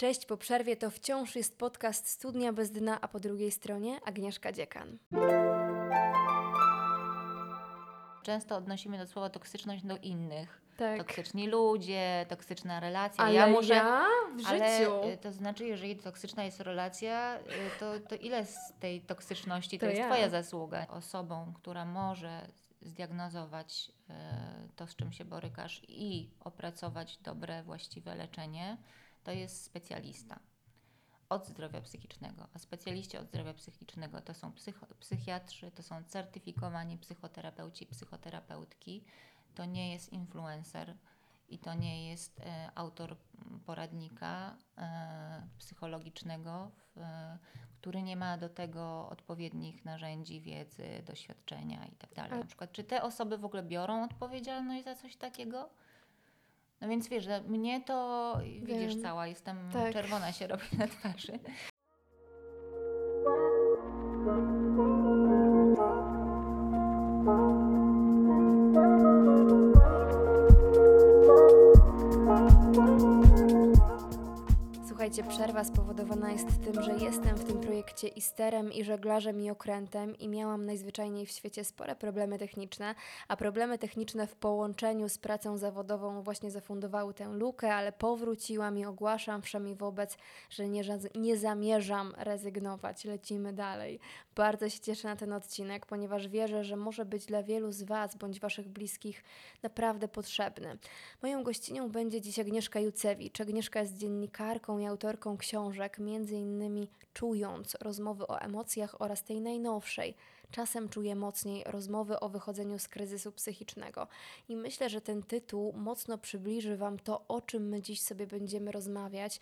Cześć, po przerwie to wciąż jest podcast Studnia bez dna, a po drugiej stronie Agnieszka Dziekan. Często odnosimy do słowa toksyczność do innych. Tak. Toksyczni ludzie, toksyczna relacja. Ale ja w życiu. To znaczy, jeżeli toksyczna jest relacja, to ile z tej toksyczności to jest twoja zasługa? Osobą, która może zdiagnozować to, z czym się borykasz i opracować dobre, właściwe leczenie, to jest specjalista od zdrowia psychicznego. A specjaliści od zdrowia psychicznego to są psychiatrzy, to są certyfikowani psychoterapeuci, psychoterapeutki. To nie jest influencer i to nie jest autor poradnika psychologicznego, który nie ma do tego odpowiednich narzędzi, wiedzy, doświadczenia itd. Na przykład, czy te osoby w ogóle biorą odpowiedzialność za coś takiego? No więc wiesz, że mnie to, widzisz, cała jestem, tak, czerwona się robi na twarzy. Słuchajcie, przerwa spowodowana jest tym, że jestem w tym projekcie i sterem, i żeglarzem, i okrętem i miałam najzwyczajniej w świecie spore problemy techniczne, a problemy techniczne w połączeniu z pracą zawodową właśnie zafundowały tę lukę, ale powróciłam i ogłaszam wszemi wobec, że nie zamierzam rezygnować, lecimy dalej. Bardzo się cieszę na ten odcinek, ponieważ wierzę, że może być dla wielu z Was bądź Waszych bliskich naprawdę potrzebny. Moją gościnią będzie dziś Agnieszka Jucewicz. Agnieszka jest dziennikarką i autorką książek, m.in. Czując, rozmowy o emocjach oraz tej najnowszej, Czasem czuję mocniej, rozmowy o wychodzeniu z kryzysu psychicznego. I myślę, że ten tytuł mocno przybliży Wam to, o czym my dziś sobie będziemy rozmawiać.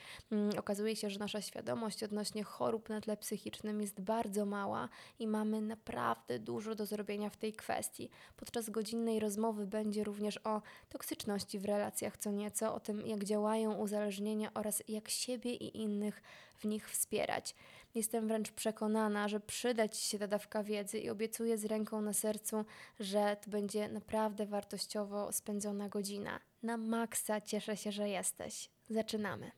Okazuje się, że nasza świadomość odnośnie chorób na tle psychicznym jest bardzo mała i mamy naprawdę dużo do zrobienia w tej kwestii. Podczas godzinnej rozmowy będzie również o toksyczności w relacjach co nieco, o tym, jak działają uzależnienia oraz jak siebie i innych w nich wspierać. Jestem wręcz przekonana, że przyda Ci się ta dawka wiedzy i obiecuję z ręką na sercu, że to będzie naprawdę wartościowo spędzona godzina. Na maksa cieszę się, że jesteś. Zaczynamy.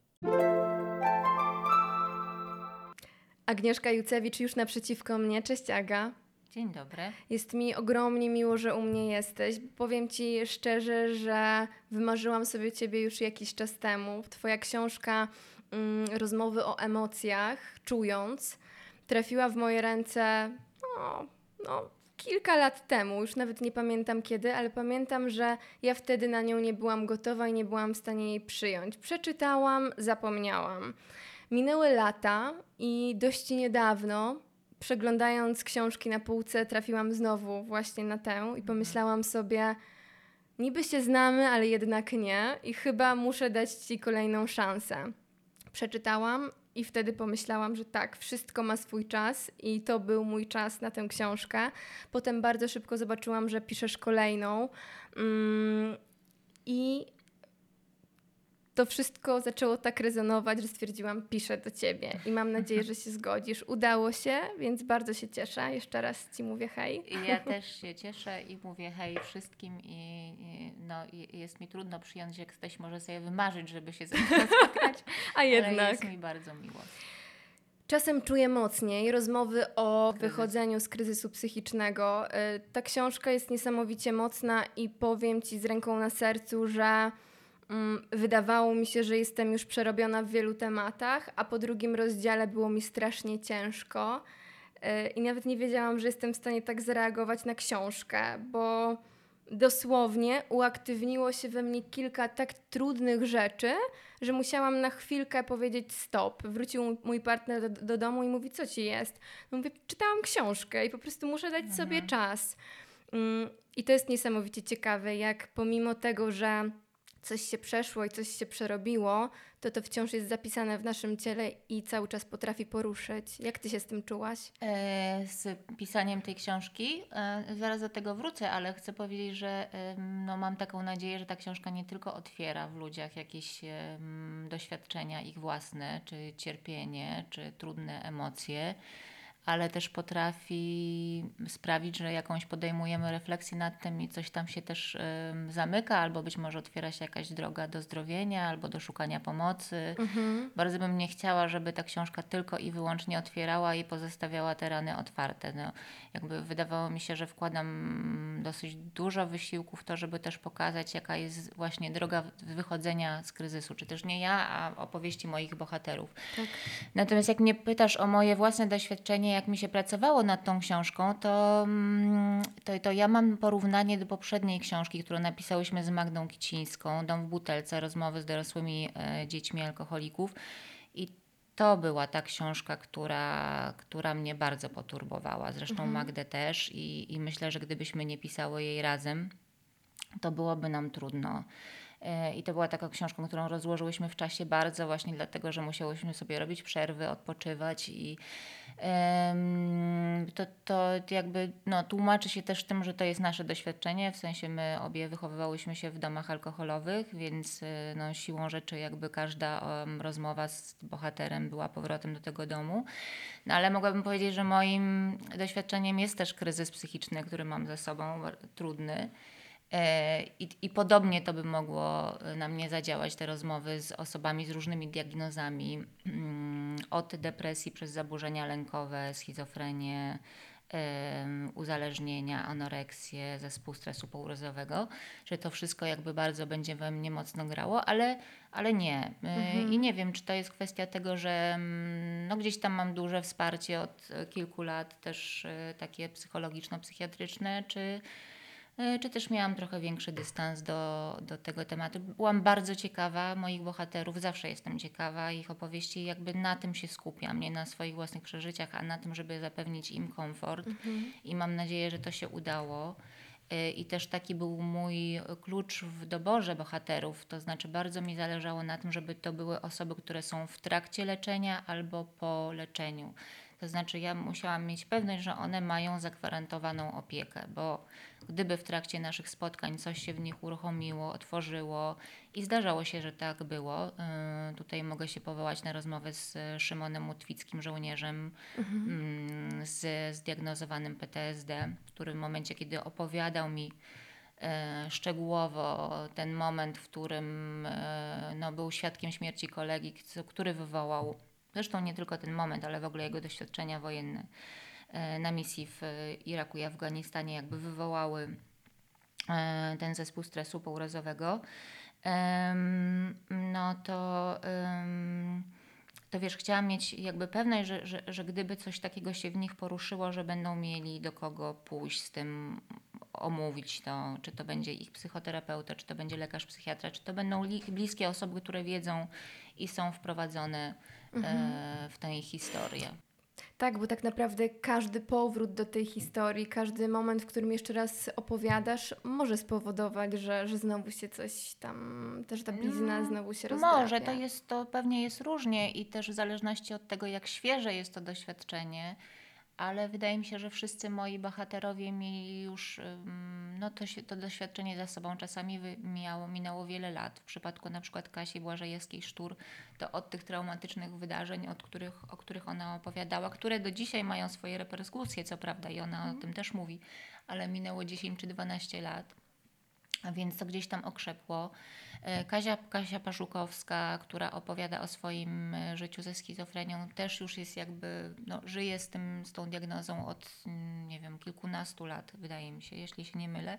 Agnieszka Jucewicz już naprzeciwko mnie. Cześć, Aga. Dzień dobry. Jest mi ogromnie miło, że u mnie jesteś. Powiem Ci szczerze, że wymarzyłam sobie Ciebie już jakiś czas temu. Twoja książka Rozmowy o emocjach, Czując, trafiła w moje ręce kilka lat temu, już nawet nie pamiętam kiedy, ale pamiętam, że ja wtedy na nią nie byłam gotowa i nie byłam w stanie jej przyjąć. Przeczytałam, zapomniałam. Minęły lata i dość niedawno, przeglądając książki na półce, trafiłam znowu właśnie na tę i pomyślałam sobie, niby się znamy, ale jednak nie i chyba muszę dać Ci kolejną szansę. Przeczytałam i wtedy pomyślałam, że tak, wszystko ma swój czas i to był mój czas na tę książkę. Potem bardzo szybko zobaczyłam, że piszesz kolejną i to wszystko zaczęło tak rezonować, że stwierdziłam, piszę do Ciebie i mam nadzieję, że się zgodzisz. Udało się, więc bardzo się cieszę. Jeszcze raz Ci mówię hej. I ja też się cieszę i mówię hej wszystkim i jest mi trudno przyjąć, jak ktoś może sobie wymarzyć, żeby się ze mną spotkać, a jednak. Ale jest mi bardzo miło. Czasem czuję mocniej, rozmowy o wychodzeniu z kryzysu psychicznego. Ta książka jest niesamowicie mocna i powiem Ci z ręką na sercu, że wydawało mi się, że jestem już przerobiona w wielu tematach, a po drugim rozdziale było mi strasznie ciężko i nawet nie wiedziałam, że jestem w stanie tak zareagować na książkę, bo dosłownie uaktywniło się we mnie kilka tak trudnych rzeczy, że musiałam na chwilkę powiedzieć stop. Wrócił mój partner do domu i mówi, co ci jest? No mówię, czytałam książkę i po prostu muszę dać sobie czas. I to jest niesamowicie ciekawe, jak pomimo tego, że coś się przeszło i coś się przerobiło, to wciąż jest zapisane w naszym ciele i cały czas potrafi poruszyć. Jak Ty się z tym czułaś? Z pisaniem tej książki? Zaraz do tego wrócę, ale chcę powiedzieć, że mam taką nadzieję, że ta książka nie tylko otwiera w ludziach jakieś doświadczenia ich własne, czy cierpienie, czy trudne emocje, ale też potrafi sprawić, że jakąś podejmujemy refleksję nad tym i coś tam się też zamyka, albo być może otwiera się jakaś droga do zdrowienia, albo do szukania pomocy. Mhm. Bardzo bym nie chciała, żeby ta książka tylko i wyłącznie otwierała i pozostawiała te rany otwarte. No, jakby wydawało mi się, że wkładam dosyć dużo wysiłku w to, żeby też pokazać, jaka jest właśnie droga wychodzenia z kryzysu. Czy też nie ja, a opowieści moich bohaterów. Tak. Natomiast jak mnie pytasz o moje własne doświadczenie, jak mi się pracowało nad tą książką, to ja mam porównanie do poprzedniej książki, którą napisałyśmy z Magdą Kicińską, Dąb w butelce, rozmowy z dorosłymi dziećmi alkoholików. I to była ta książka, która mnie bardzo poturbowała. Zresztą Magdę też i myślę, że gdybyśmy nie pisały jej razem, to byłoby nam trudno. I to była taka książka, którą rozłożyłyśmy w czasie bardzo właśnie dlatego, że musiałyśmy sobie robić przerwy, odpoczywać i to jakby tłumaczy się też tym, że to jest nasze doświadczenie, w sensie my obie wychowywałyśmy się w domach alkoholowych, więc siłą rzeczy jakby każda rozmowa z bohaterem była powrotem do tego domu. No ale mogłabym powiedzieć, że moim doświadczeniem jest też kryzys psychiczny, który mam ze sobą, trudny. I podobnie to by mogło na mnie zadziałać, te rozmowy z osobami z różnymi diagnozami, od depresji przez zaburzenia lękowe, schizofrenię, uzależnienia, anoreksję, zespół stresu pourazowego, że to wszystko jakby bardzo będzie we mnie mocno grało, ale nie. I nie wiem, czy to jest kwestia tego, że gdzieś tam mam duże wsparcie od kilku lat, też takie psychologiczno-psychiatryczne, czy też miałam trochę większy dystans do tego tematu. Byłam bardzo ciekawa moich bohaterów, zawsze jestem ciekawa ich opowieści, jakby na tym się skupiam, nie na swoich własnych przeżyciach, a na tym, żeby zapewnić im komfort. I mam nadzieję, że to się udało. I też taki był mój klucz w doborze bohaterów, to znaczy bardzo mi zależało na tym, żeby to były osoby, które są w trakcie leczenia albo po leczeniu. To znaczy ja musiałam mieć pewność, że one mają zagwarantowaną opiekę, bo gdyby w trakcie naszych spotkań coś się w nich uruchomiło, otworzyło i zdarzało się, że tak było. Tutaj mogę się powołać na rozmowę z Szymonem Mutwickim, żołnierzem z zdiagnozowanym PTSD, który w momencie, kiedy opowiadał mi szczegółowo ten moment, w którym był świadkiem śmierci kolegi, który wywołał zresztą nie tylko ten moment, ale w ogóle jego doświadczenia wojenne na misji w Iraku i Afganistanie jakby wywołały ten zespół stresu pourazowego, to wiesz, chciałam mieć jakby pewność, że gdyby coś takiego się w nich poruszyło, że będą mieli do kogo pójść z tym, omówić to, czy to będzie ich psychoterapeuta, czy to będzie lekarz psychiatra, czy to będą bliskie osoby, które wiedzą i są wprowadzone w tę ich historię. Tak, bo tak naprawdę każdy powrót do tej historii, każdy moment, w którym jeszcze raz opowiadasz, może spowodować, że znowu się coś tam, też ta blizna znowu się rozdrapia. Może, to pewnie jest różnie i też w zależności od tego, jak świeże jest to doświadczenie, ale wydaje mi się, że wszyscy moi bohaterowie mieli już to doświadczenie za sobą. Czasami minęło wiele lat. W przypadku na przykład Kasi Błażejowskiej-Sztur to od tych traumatycznych wydarzeń, o których ona opowiadała, które do dzisiaj mają swoje reperkusje, co prawda, i ona o tym też mówi, ale minęło 10 czy 12 lat. A więc to gdzieś tam okrzepło. Kasia Paszukowska, która opowiada o swoim życiu ze schizofrenią, też już jest jakby, żyje z tą diagnozą od, nie wiem, kilkunastu lat, wydaje mi się, jeśli się nie mylę.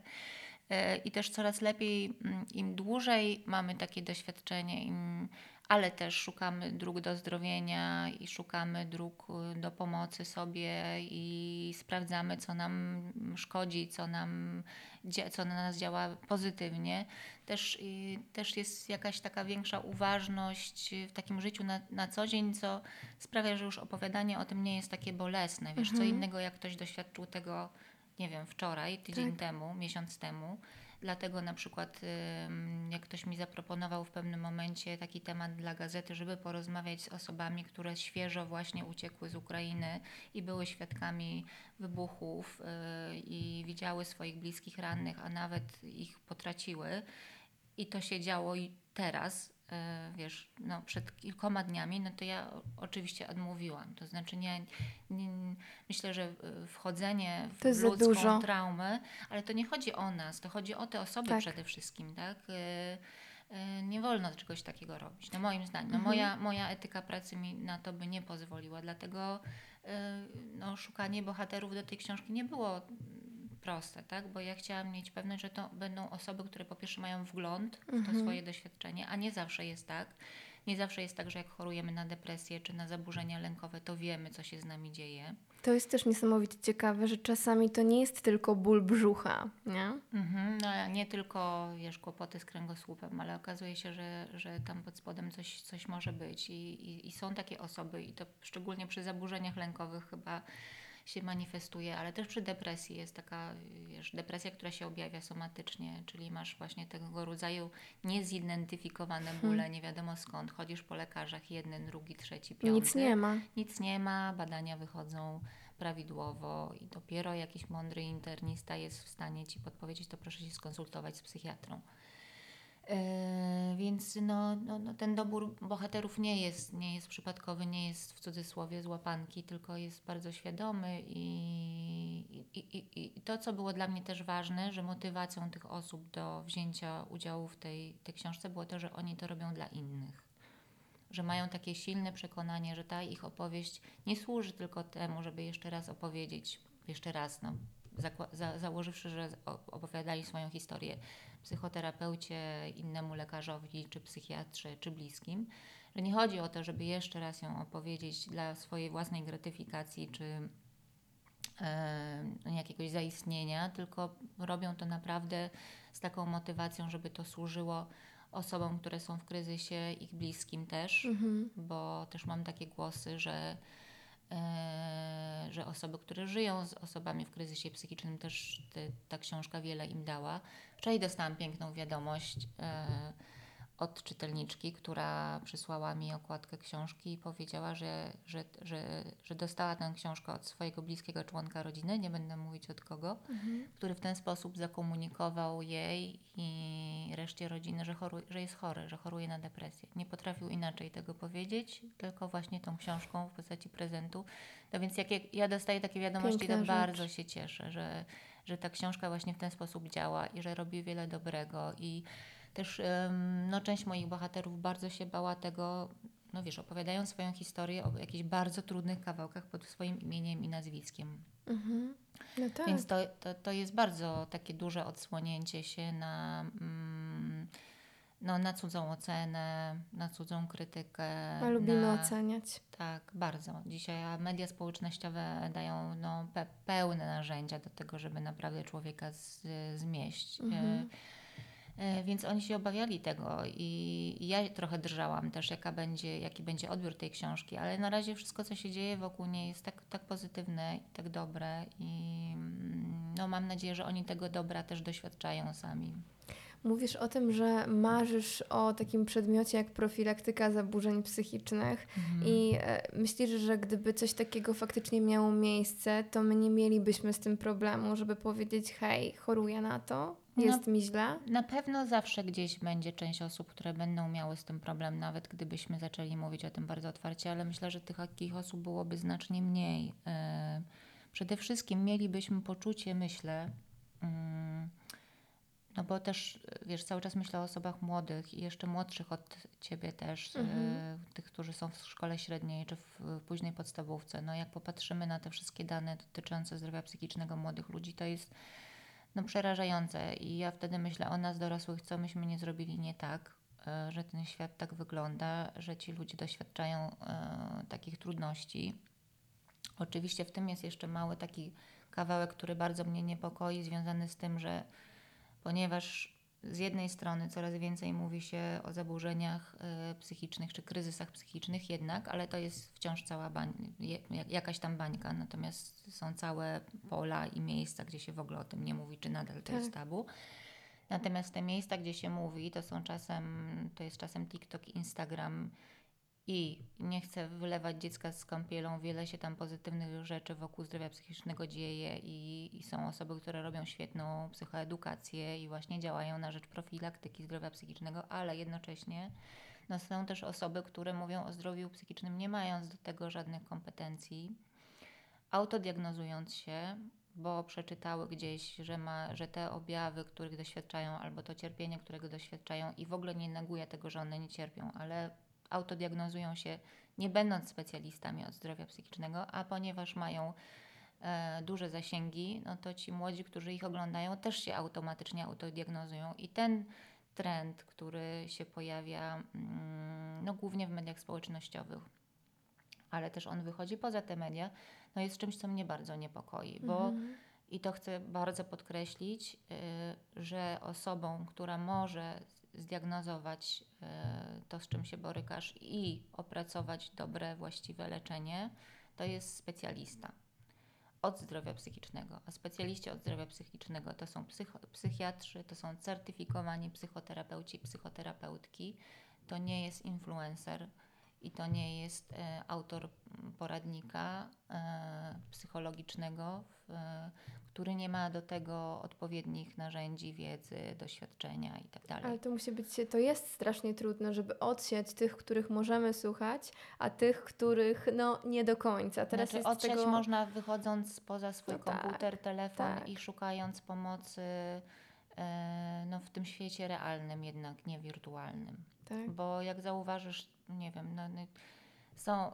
I też coraz lepiej, im dłużej mamy takie doświadczenie, ale też szukamy dróg do zdrowienia i szukamy dróg do pomocy sobie i sprawdzamy, co nam szkodzi, co na nas działa pozytywnie. Też jest jakaś taka większa uważność w takim życiu na co dzień, co sprawia, że już opowiadanie o tym nie jest takie bolesne. Wiesz, co innego, jak ktoś doświadczył tego, nie wiem, wczoraj, tydzień temu, miesiąc temu. Dlatego na przykład jak ktoś mi zaproponował w pewnym momencie taki temat dla gazety, żeby porozmawiać z osobami, które świeżo właśnie uciekły z Ukrainy i były świadkami wybuchów i widziały swoich bliskich rannych, a nawet ich potraciły. I to się działo i teraz, wiesz, no, przed kilkoma dniami, no to ja oczywiście odmówiłam. To znaczy nie myślę, że wchodzenie w ludzką traumę, ale to nie chodzi o nas, to chodzi o te osoby przede wszystkim, tak? Nie wolno czegoś takiego robić, no moim zdaniem. No moja etyka pracy mi na to by nie pozwoliła, dlatego no, szukanie bohaterów do tej książki nie było proste, tak? Bo ja chciałam mieć pewność, że to będą osoby, które po pierwsze mają wgląd w to swoje doświadczenie, a nie zawsze jest tak. Nie zawsze jest tak, że jak chorujemy na depresję czy na zaburzenia lękowe, to wiemy, co się z nami dzieje. To jest też niesamowicie ciekawe, że czasami to nie jest tylko ból brzucha, nie? No nie tylko, wiesz, kłopoty z kręgosłupem, ale okazuje się, że tam pod spodem coś może być i są takie osoby i to szczególnie przy zaburzeniach lękowych chyba się manifestuje, ale też przy depresji jest taka, wiesz, depresja, która się objawia somatycznie, czyli masz właśnie tego rodzaju niezidentyfikowane bóle, nie wiadomo skąd, chodzisz po lekarzach, jeden, drugi, trzeci, piąty. Nic nie ma, badania wychodzą prawidłowo i dopiero jakiś mądry internista jest w stanie ci podpowiedzieć, to proszę się skonsultować z psychiatrą. Więc ten dobór bohaterów nie jest przypadkowy, nie jest w cudzysłowie z łapanki, tylko jest bardzo świadomy i to, co było dla mnie też ważne, że motywacją tych osób do wzięcia udziału w tej książce było to, że oni to robią dla innych. Że mają takie silne przekonanie, że ta ich opowieść nie służy tylko temu, żeby jeszcze raz opowiedzieć, założywszy, że opowiadali swoją historię psychoterapeucie, innemu lekarzowi, czy psychiatrze, czy bliskim, że nie chodzi o to, żeby jeszcze raz ją opowiedzieć dla swojej własnej gratyfikacji, czy jakiegoś zaistnienia, tylko robią to naprawdę z taką motywacją, żeby to służyło osobom, które są w kryzysie, ich bliskim też, bo też mam takie głosy, że osoby, które żyją z osobami w kryzysie psychicznym, też ta książka wiele im dała. Wczoraj dostałam piękną wiadomość od czytelniczki, która przysłała mi okładkę książki i powiedziała, że dostała tę książkę od swojego bliskiego członka rodziny, nie będę mówić od kogo, który w ten sposób zakomunikował jej i reszcie rodziny, że jest chory, że choruje na depresję. Nie potrafił inaczej tego powiedzieć, tylko właśnie tą książką w postaci prezentu. No więc jak ja dostaję takie wiadomości, to bardzo się cieszę, że ta książka właśnie w ten sposób działa i że robi wiele dobrego i też część moich bohaterów bardzo się bała tego, no wiesz, opowiadają swoją historię o jakichś bardzo trudnych kawałkach pod swoim imieniem i nazwiskiem. No tak. Więc to jest bardzo takie duże odsłonięcie się na cudzą ocenę, na cudzą krytykę. A lubimy oceniać. Tak, bardzo. Dzisiaj media społecznościowe dają pełne narzędzia do tego, żeby naprawdę człowieka zmieść. Więc oni się obawiali tego i ja trochę drżałam też, jaki będzie odbiór tej książki, ale na razie wszystko, co się dzieje wokół niej, jest tak pozytywne i tak dobre i mam nadzieję, że oni tego dobra też doświadczają sami. Mówisz o tym, że marzysz o takim przedmiocie jak profilaktyka zaburzeń psychicznych i myślisz, że gdyby coś takiego faktycznie miało miejsce, to my nie mielibyśmy z tym problemu, żeby powiedzieć: hej, choruję na to, jest mi źle? Na pewno zawsze gdzieś będzie część osób, które będą miały z tym problem, nawet gdybyśmy zaczęli mówić o tym bardzo otwarcie, ale myślę, że tych takich osób byłoby znacznie mniej. Przede wszystkim mielibyśmy poczucie, myślę, bo też, wiesz, cały czas myślę o osobach młodych i jeszcze młodszych od ciebie też, tych, którzy są w szkole średniej czy w późnej podstawówce. No jak popatrzymy na te wszystkie dane dotyczące zdrowia psychicznego młodych ludzi, to jest przerażające i ja wtedy myślę o nas dorosłych, co myśmy nie zrobili nie tak, że ten świat tak wygląda, że ci ludzie doświadczają takich trudności. Oczywiście w tym jest jeszcze mały taki kawałek, który bardzo mnie niepokoi, związany z tym, że ponieważ z jednej strony coraz więcej mówi się o zaburzeniach psychicznych czy kryzysach psychicznych jednak, ale to jest wciąż cała jakaś tam bańka, natomiast są całe pola i miejsca, gdzie się w ogóle o tym nie mówi, czy nadal to jest tabu. Natomiast te miejsca, gdzie się mówi, to jest czasem TikTok, Instagram i nie chcę wylewać dziecka z kąpielą, wiele się tam pozytywnych rzeczy wokół zdrowia psychicznego dzieje i są osoby, które robią świetną psychoedukację i właśnie działają na rzecz profilaktyki zdrowia psychicznego, ale jednocześnie No są też osoby, które mówią o zdrowiu psychicznym, nie mając do tego żadnych kompetencji, autodiagnozując się, bo przeczytały gdzieś, że te objawy, których doświadczają, albo to cierpienie, którego doświadczają, i w ogóle nie neguje tego, że one nie cierpią, ale autodiagnozują się, nie będąc specjalistami od zdrowia psychicznego, a ponieważ mają duże zasięgi, no to ci młodzi, którzy ich oglądają, też się automatycznie autodiagnozują. I ten trend, który się pojawia no, głównie w mediach społecznościowych, ale też on wychodzi poza te media, no jest czymś, co mnie bardzo niepokoi, bo i to chcę bardzo podkreślić, że osobą, która może zdiagnozować to, z czym się borykasz, i opracować dobre, właściwe leczenie, to jest specjalista od zdrowia psychicznego. A specjaliści od zdrowia psychicznego to są psychiatrzy, to są certyfikowani psychoterapeuci, psychoterapeutki, to nie jest influencer i to nie jest autor poradnika psychologicznego, który nie ma do tego odpowiednich narzędzi, wiedzy, doświadczenia itd. Ale to musi być, to jest strasznie trudno, żeby odsiać tych, których możemy słuchać, a tych, których no nie do końca. Teraz znaczy, jest odsiać tego... można wychodząc poza swój komputer, telefon i szukając pomocy no, w tym świecie realnym jednak, nie wirtualnym. Tak. Bo jak zauważysz, nie wiem, no, są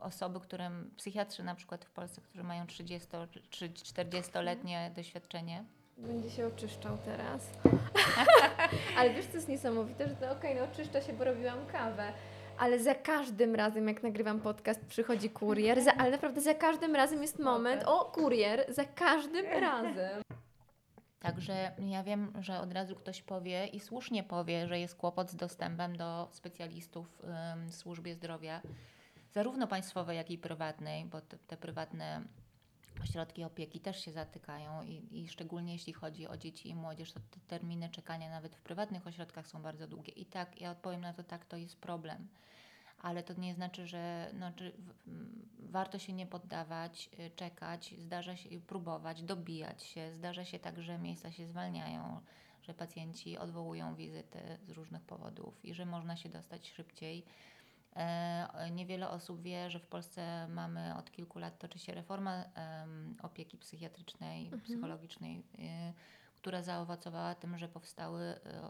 osoby, którym psychiatrzy na przykład w Polsce, którzy mają 30 czy 40-letnie doświadczenie. Będzie się oczyszczał teraz. Ale wiesz, co jest niesamowite, że to no oczyszcza się, bo robiłam kawę. Ale za każdym razem, jak nagrywam podcast, przychodzi kurier, ale naprawdę za każdym razem jest moment, o kurier, za każdym razem. Także ja wiem, że od razu ktoś powie i słusznie powie, że jest kłopot z dostępem do specjalistów w służbie zdrowia, zarówno państwowej, jak i prywatnej, bo te prywatne ośrodki opieki też się zatykają i szczególnie jeśli chodzi o dzieci i młodzież, to te terminy czekania nawet w prywatnych ośrodkach są bardzo długie. I tak, ja odpowiem na to, tak, to jest problem. Ale to nie znaczy, że no, warto się nie poddawać, czekać, zdarza się próbować, dobijać się. Zdarza się tak, że miejsca się zwalniają, że pacjenci odwołują wizyty z różnych powodów i że można się dostać szybciej. Niewiele osób wie, że w Polsce mamy od kilku lat toczy się reforma opieki psychiatrycznej, psychologicznej, która zaowocowała tym, że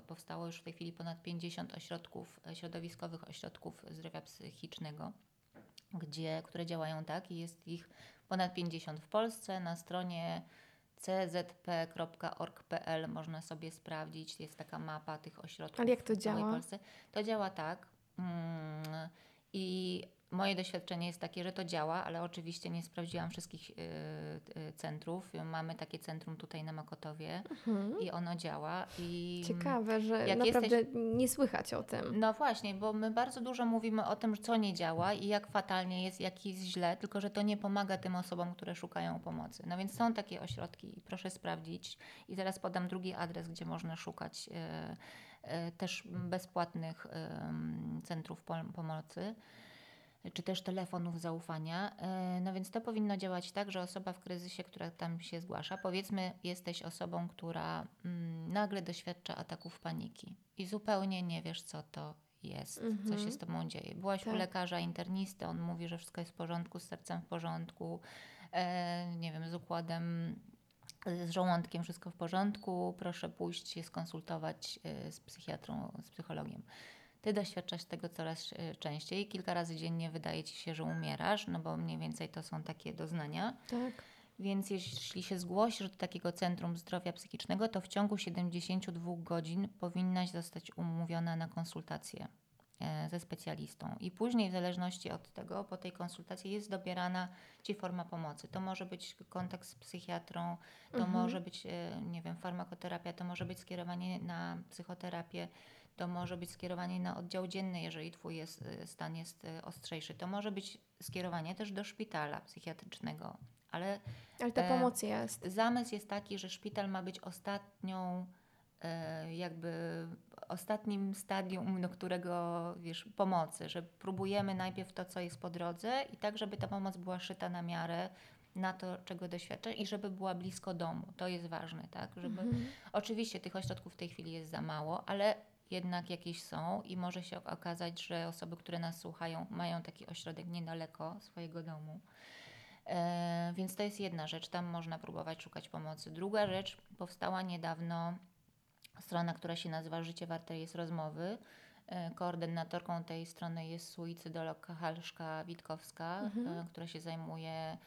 powstało już w tej chwili ponad 50 ośrodków, środowiskowych ośrodków zdrowia psychicznego, które działają tak i jest ich ponad 50 w Polsce. Na stronie czp.org.pl można sobie sprawdzić, jest taka mapa tych ośrodków. Ale jak to działa? W całej Polsce. To działa tak i moje doświadczenie jest takie, że to działa, ale oczywiście nie sprawdziłam wszystkich centrów. Mamy takie centrum tutaj na Mokotowie i ono działa. I ciekawe, że jak naprawdę nie słychać o tym. No właśnie, bo my bardzo dużo mówimy o tym, co nie działa i jak fatalnie jest, jak jest źle, tylko że to nie pomaga tym osobom, które szukają pomocy. No więc są takie ośrodki i proszę sprawdzić. I zaraz podam drugi adres, gdzie można szukać też bezpłatnych centrów pomocy, czy też telefonów zaufania. No więc to powinno działać tak, że osoba w kryzysie, która tam się zgłasza, powiedzmy jesteś osobą, która nagle doświadcza ataków paniki i zupełnie nie wiesz, co to jest, co się z tobą dzieje. Byłaś u lekarza internisty, on mówi, że wszystko jest w porządku, z sercem w porządku, nie wiem, z układem, z żołądkiem wszystko w porządku, proszę pójść się skonsultować z psychiatrą, z psychologiem. Ty doświadczasz tego coraz częściej. Kilka razy dziennie wydaje ci się, że umierasz, no bo mniej więcej to są takie doznania. Tak. Więc jeśli się zgłosisz do takiego centrum zdrowia psychicznego, to w ciągu 72 godzin powinnaś zostać umówiona na konsultację ze specjalistą. I później w zależności od tego, po tej konsultacji jest dobierana ci forma pomocy. To może być kontakt z psychiatrą, to może być, nie wiem, farmakoterapia, to może być skierowanie na psychoterapię, to może być skierowanie na oddział dzienny, jeżeli twój stan jest ostrzejszy. To może być skierowanie też do szpitala psychiatrycznego. Ale ta pomoc jest. Zamysł jest taki, że szpital ma być ostatnim stadium, do którego pomocy, że próbujemy najpierw to, co jest po drodze i tak, żeby ta pomoc była szyta na miarę na to, czego doświadczasz i żeby była blisko domu. To jest ważne, tak? Żeby, oczywiście tych ośrodków w tej chwili jest za mało, ale jednak jakieś są i może się okazać, że osoby, które nas słuchają, mają taki ośrodek niedaleko swojego domu. Więc to jest jedna rzecz, tam można próbować szukać pomocy. Druga rzecz, powstała niedawno strona, która się nazywa Życie Warte jest Rozmowy. Koordynatorką tej strony jest suicydolog Halszka Witkowska, która się zajmuje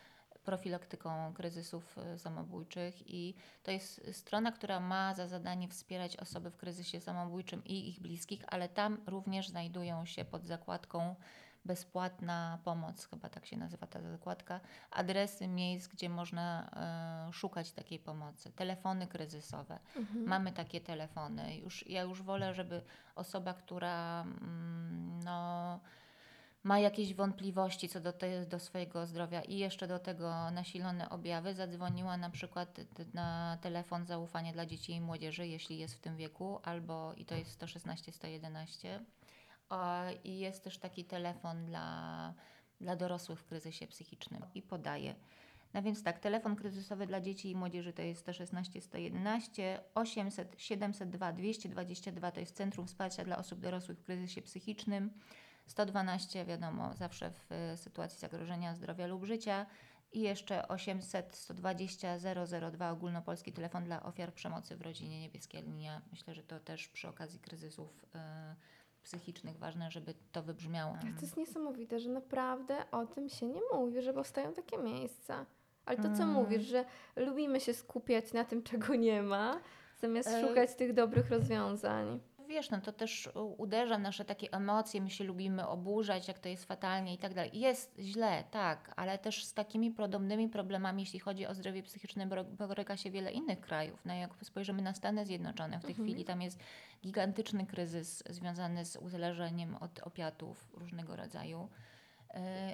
profilaktyką kryzysów samobójczych i to jest strona, która ma za zadanie wspierać osoby w kryzysie samobójczym i ich bliskich, ale tam również znajdują się pod zakładką bezpłatna pomoc, chyba tak się nazywa ta zakładka, adresy miejsc, gdzie można szukać takiej pomocy, telefony kryzysowe. Mamy takie telefony. Ja już wolę, żeby osoba, która ma jakieś wątpliwości co do swojego zdrowia i jeszcze do tego nasilone objawy, zadzwoniła na przykład na telefon zaufania dla dzieci i młodzieży, jeśli jest w tym wieku, albo i to jest 116 111. I jest też taki telefon dla dorosłych w kryzysie psychicznym i podaje. No więc tak, telefon kryzysowy dla dzieci i młodzieży to jest 116 111, 800 702 222 to jest Centrum Wsparcia dla Osób Dorosłych w Kryzysie Psychicznym, 112 wiadomo, zawsze w sytuacji zagrożenia zdrowia lub życia i jeszcze 800 120 002 ogólnopolski telefon dla ofiar przemocy w rodzinie, Niebieskie linia. Myślę, że to też przy okazji kryzysów psychicznych ważne, żeby to wybrzmiało. To jest niesamowite, że naprawdę o tym się nie mówi, że powstają takie miejsca. Ale to, co mówisz, że lubimy się skupiać na tym, czego nie ma, zamiast szukać tych dobrych rozwiązań. Wiesz, no to też uderza w nasze takie emocje, my się lubimy oburzać, jak to jest fatalnie i tak dalej. Jest źle, tak, ale też z takimi podobnymi problemami, jeśli chodzi o zdrowie psychiczne, boryka się wiele innych krajów. No jak spojrzymy na Stany Zjednoczone, w tej chwili tam jest gigantyczny kryzys związany z uzależnieniem od opiatów różnego rodzaju.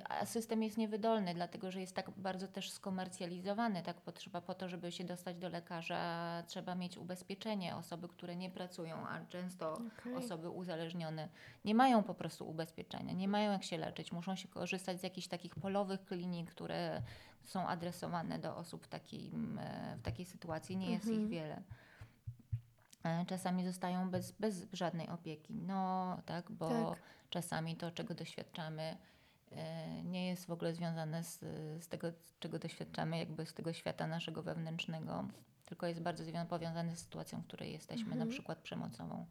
A system jest niewydolny, dlatego że jest tak bardzo też skomercjalizowany, tak potrzeba po to, żeby się dostać do lekarza, trzeba mieć ubezpieczenie. Osoby, które nie pracują, a często osoby uzależnione nie mają po prostu ubezpieczenia, nie mają jak się leczyć, muszą się korzystać z jakichś takich polowych klinik, które są adresowane do osób w takiej sytuacji, nie jest ich wiele. Czasami zostają bez żadnej opieki, czasami to, czego doświadczamy, nie jest w ogóle związane z tego, czego doświadczamy, jakby z tego świata naszego wewnętrznego, tylko jest bardzo powiązane z sytuacją, w której jesteśmy, na przykład przemocową.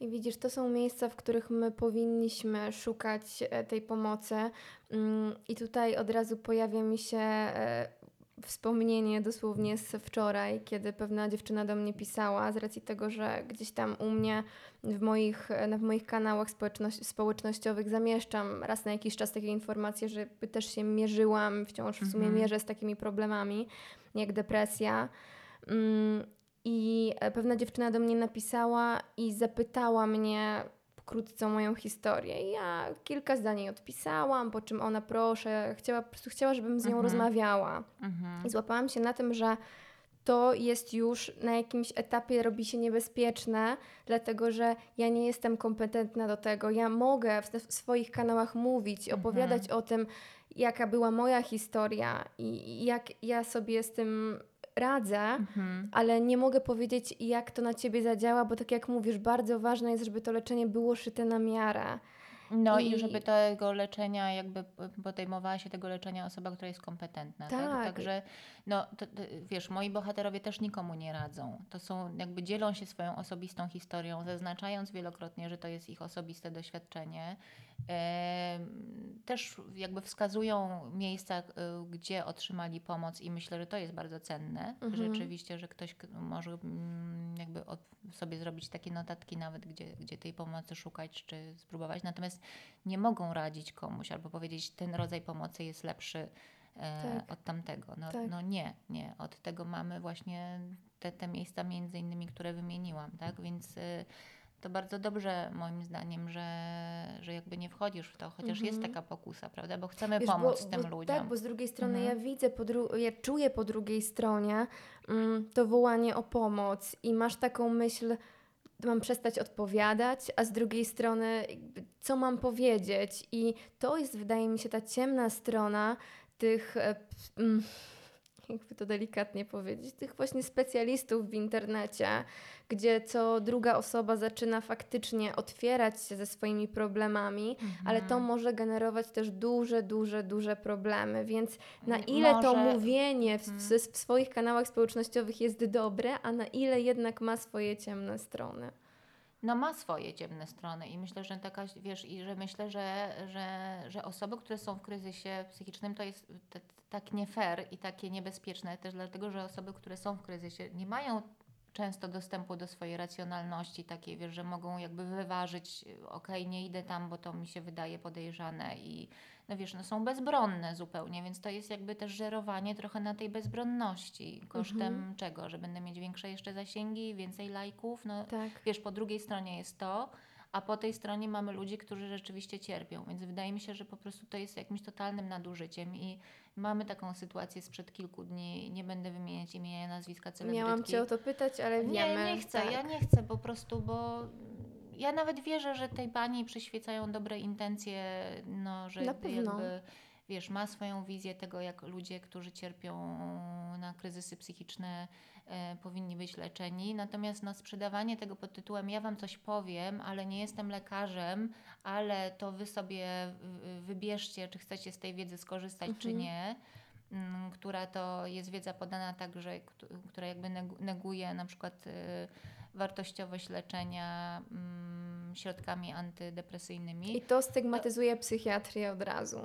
I widzisz, to są miejsca, w których my powinniśmy szukać tej pomocy i tutaj od razu pojawia mi się wspomnienie dosłownie z wczoraj, kiedy pewna dziewczyna do mnie pisała z racji tego, że gdzieś tam u mnie w moich kanałach społecznościowych zamieszczam raz na jakiś czas takie informacje, że też się mierzyłam, wciąż w sumie mierzę z takimi problemami jak depresja. I pewna dziewczyna do mnie napisała i zapytała mnie krótko moją historię. Ja kilka zdań jej odpisałam, po czym ona chciała, żebym z nią rozmawiała. I złapałam się na tym, że to jest już na jakimś etapie, robi się niebezpieczne, dlatego że ja nie jestem kompetentna do tego. Ja mogę w swoich kanałach mówić, opowiadać o tym, jaka była moja historia i jak ja sobie z tym radzę, ale nie mogę powiedzieć, jak to na ciebie zadziała, bo tak jak mówisz, bardzo ważne jest, żeby to leczenie było szyte na miarę. No i żeby tego leczenia, jakby podejmowała się tego leczenia osoba, która jest kompetentna. Tak. Także, wiesz, moi bohaterowie też nikomu nie radzą. To są, jakby dzielą się swoją osobistą historią, zaznaczając wielokrotnie, że to jest ich osobiste doświadczenie. Też jakby wskazują miejsca, gdzie otrzymali pomoc i myślę, że to jest bardzo cenne. Rzeczywiście, że ktoś może jakby sobie zrobić takie notatki nawet, gdzie tej pomocy szukać, czy spróbować. Natomiast nie mogą radzić komuś albo powiedzieć, ten rodzaj pomocy jest lepszy od tamtego. Nie. Od tego mamy właśnie te miejsca między innymi, które wymieniłam, tak? Więc to bardzo dobrze moim zdaniem, że jakby nie wchodzisz w to, chociaż jest taka pokusa, prawda? Bo chcemy pomóc tym ludziom. Tak, bo z drugiej strony ja widzę, ja czuję po drugiej stronie to wołanie o pomoc i masz taką myśl, mam przestać odpowiadać, a z drugiej strony co mam powiedzieć? I to jest, wydaje mi się, ta ciemna strona tych jakby to delikatnie powiedzieć, tych właśnie specjalistów w internecie, gdzie co druga osoba zaczyna faktycznie otwierać się ze swoimi problemami, ale to może generować też duże problemy, więc na ile to mówienie w swoich kanałach społecznościowych jest dobre, a na ile jednak ma swoje ciemne strony. No ma swoje ciemne strony i myślę, że taka, wiesz, i że myślę, że osoby, które są w kryzysie psychicznym, to jest tak nie fair i takie niebezpieczne też dlatego, że osoby, które są w kryzysie, nie mają często dostępu do swojej racjonalności takiej, wiesz, że mogą jakby wyważyć, okej, nie idę tam, bo to mi się wydaje podejrzane i no wiesz, no są bezbronne zupełnie, więc to jest jakby też żerowanie trochę na tej bezbronności, kosztem czego, że będę mieć większe jeszcze zasięgi, więcej lajków, no tak. Wiesz, po drugiej stronie jest to, a po tej stronie mamy ludzi, którzy rzeczywiście cierpią, więc wydaje mi się, że po prostu to jest jakimś totalnym nadużyciem i mamy taką sytuację sprzed kilku dni, nie będę wymieniać imienia i nazwiska celebrytki. Miałam Cię o to pytać, ale wiemy. Nie chcę, tak. Ja nie chcę po prostu, bo ja nawet wierzę, że tej pani przyświecają dobre intencje, no, że jakby, wiesz, ma swoją wizję tego, jak ludzie, którzy cierpią na kryzysy psychiczne, powinni być leczeni, natomiast no, sprzedawanie tego pod tytułem ja wam coś powiem, ale nie jestem lekarzem, ale to wy sobie wybierzcie, czy chcecie z tej wiedzy skorzystać, czy nie, która to jest wiedza podana tak, że, która jakby neguje na przykład wartościowość leczenia środkami antydepresyjnymi. I to stygmatyzuje psychiatrię od razu.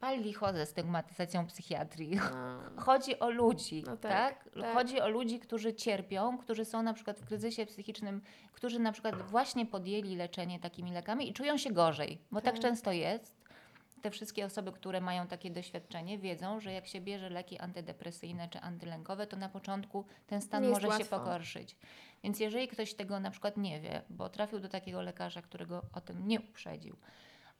Pal licho ze stygmatyzacją psychiatrii. No. Chodzi o ludzi, no tak? Chodzi o ludzi, którzy cierpią, którzy są na przykład w kryzysie psychicznym, którzy na przykład właśnie podjęli leczenie takimi lekami i czują się gorzej, bo tak często jest. Te wszystkie osoby, które mają takie doświadczenie, wiedzą, że jak się bierze leki antydepresyjne czy antylękowe, to na początku ten stan może się pogorszyć. Więc jeżeli ktoś tego na przykład nie wie, bo trafił do takiego lekarza, którego o tym nie uprzedził,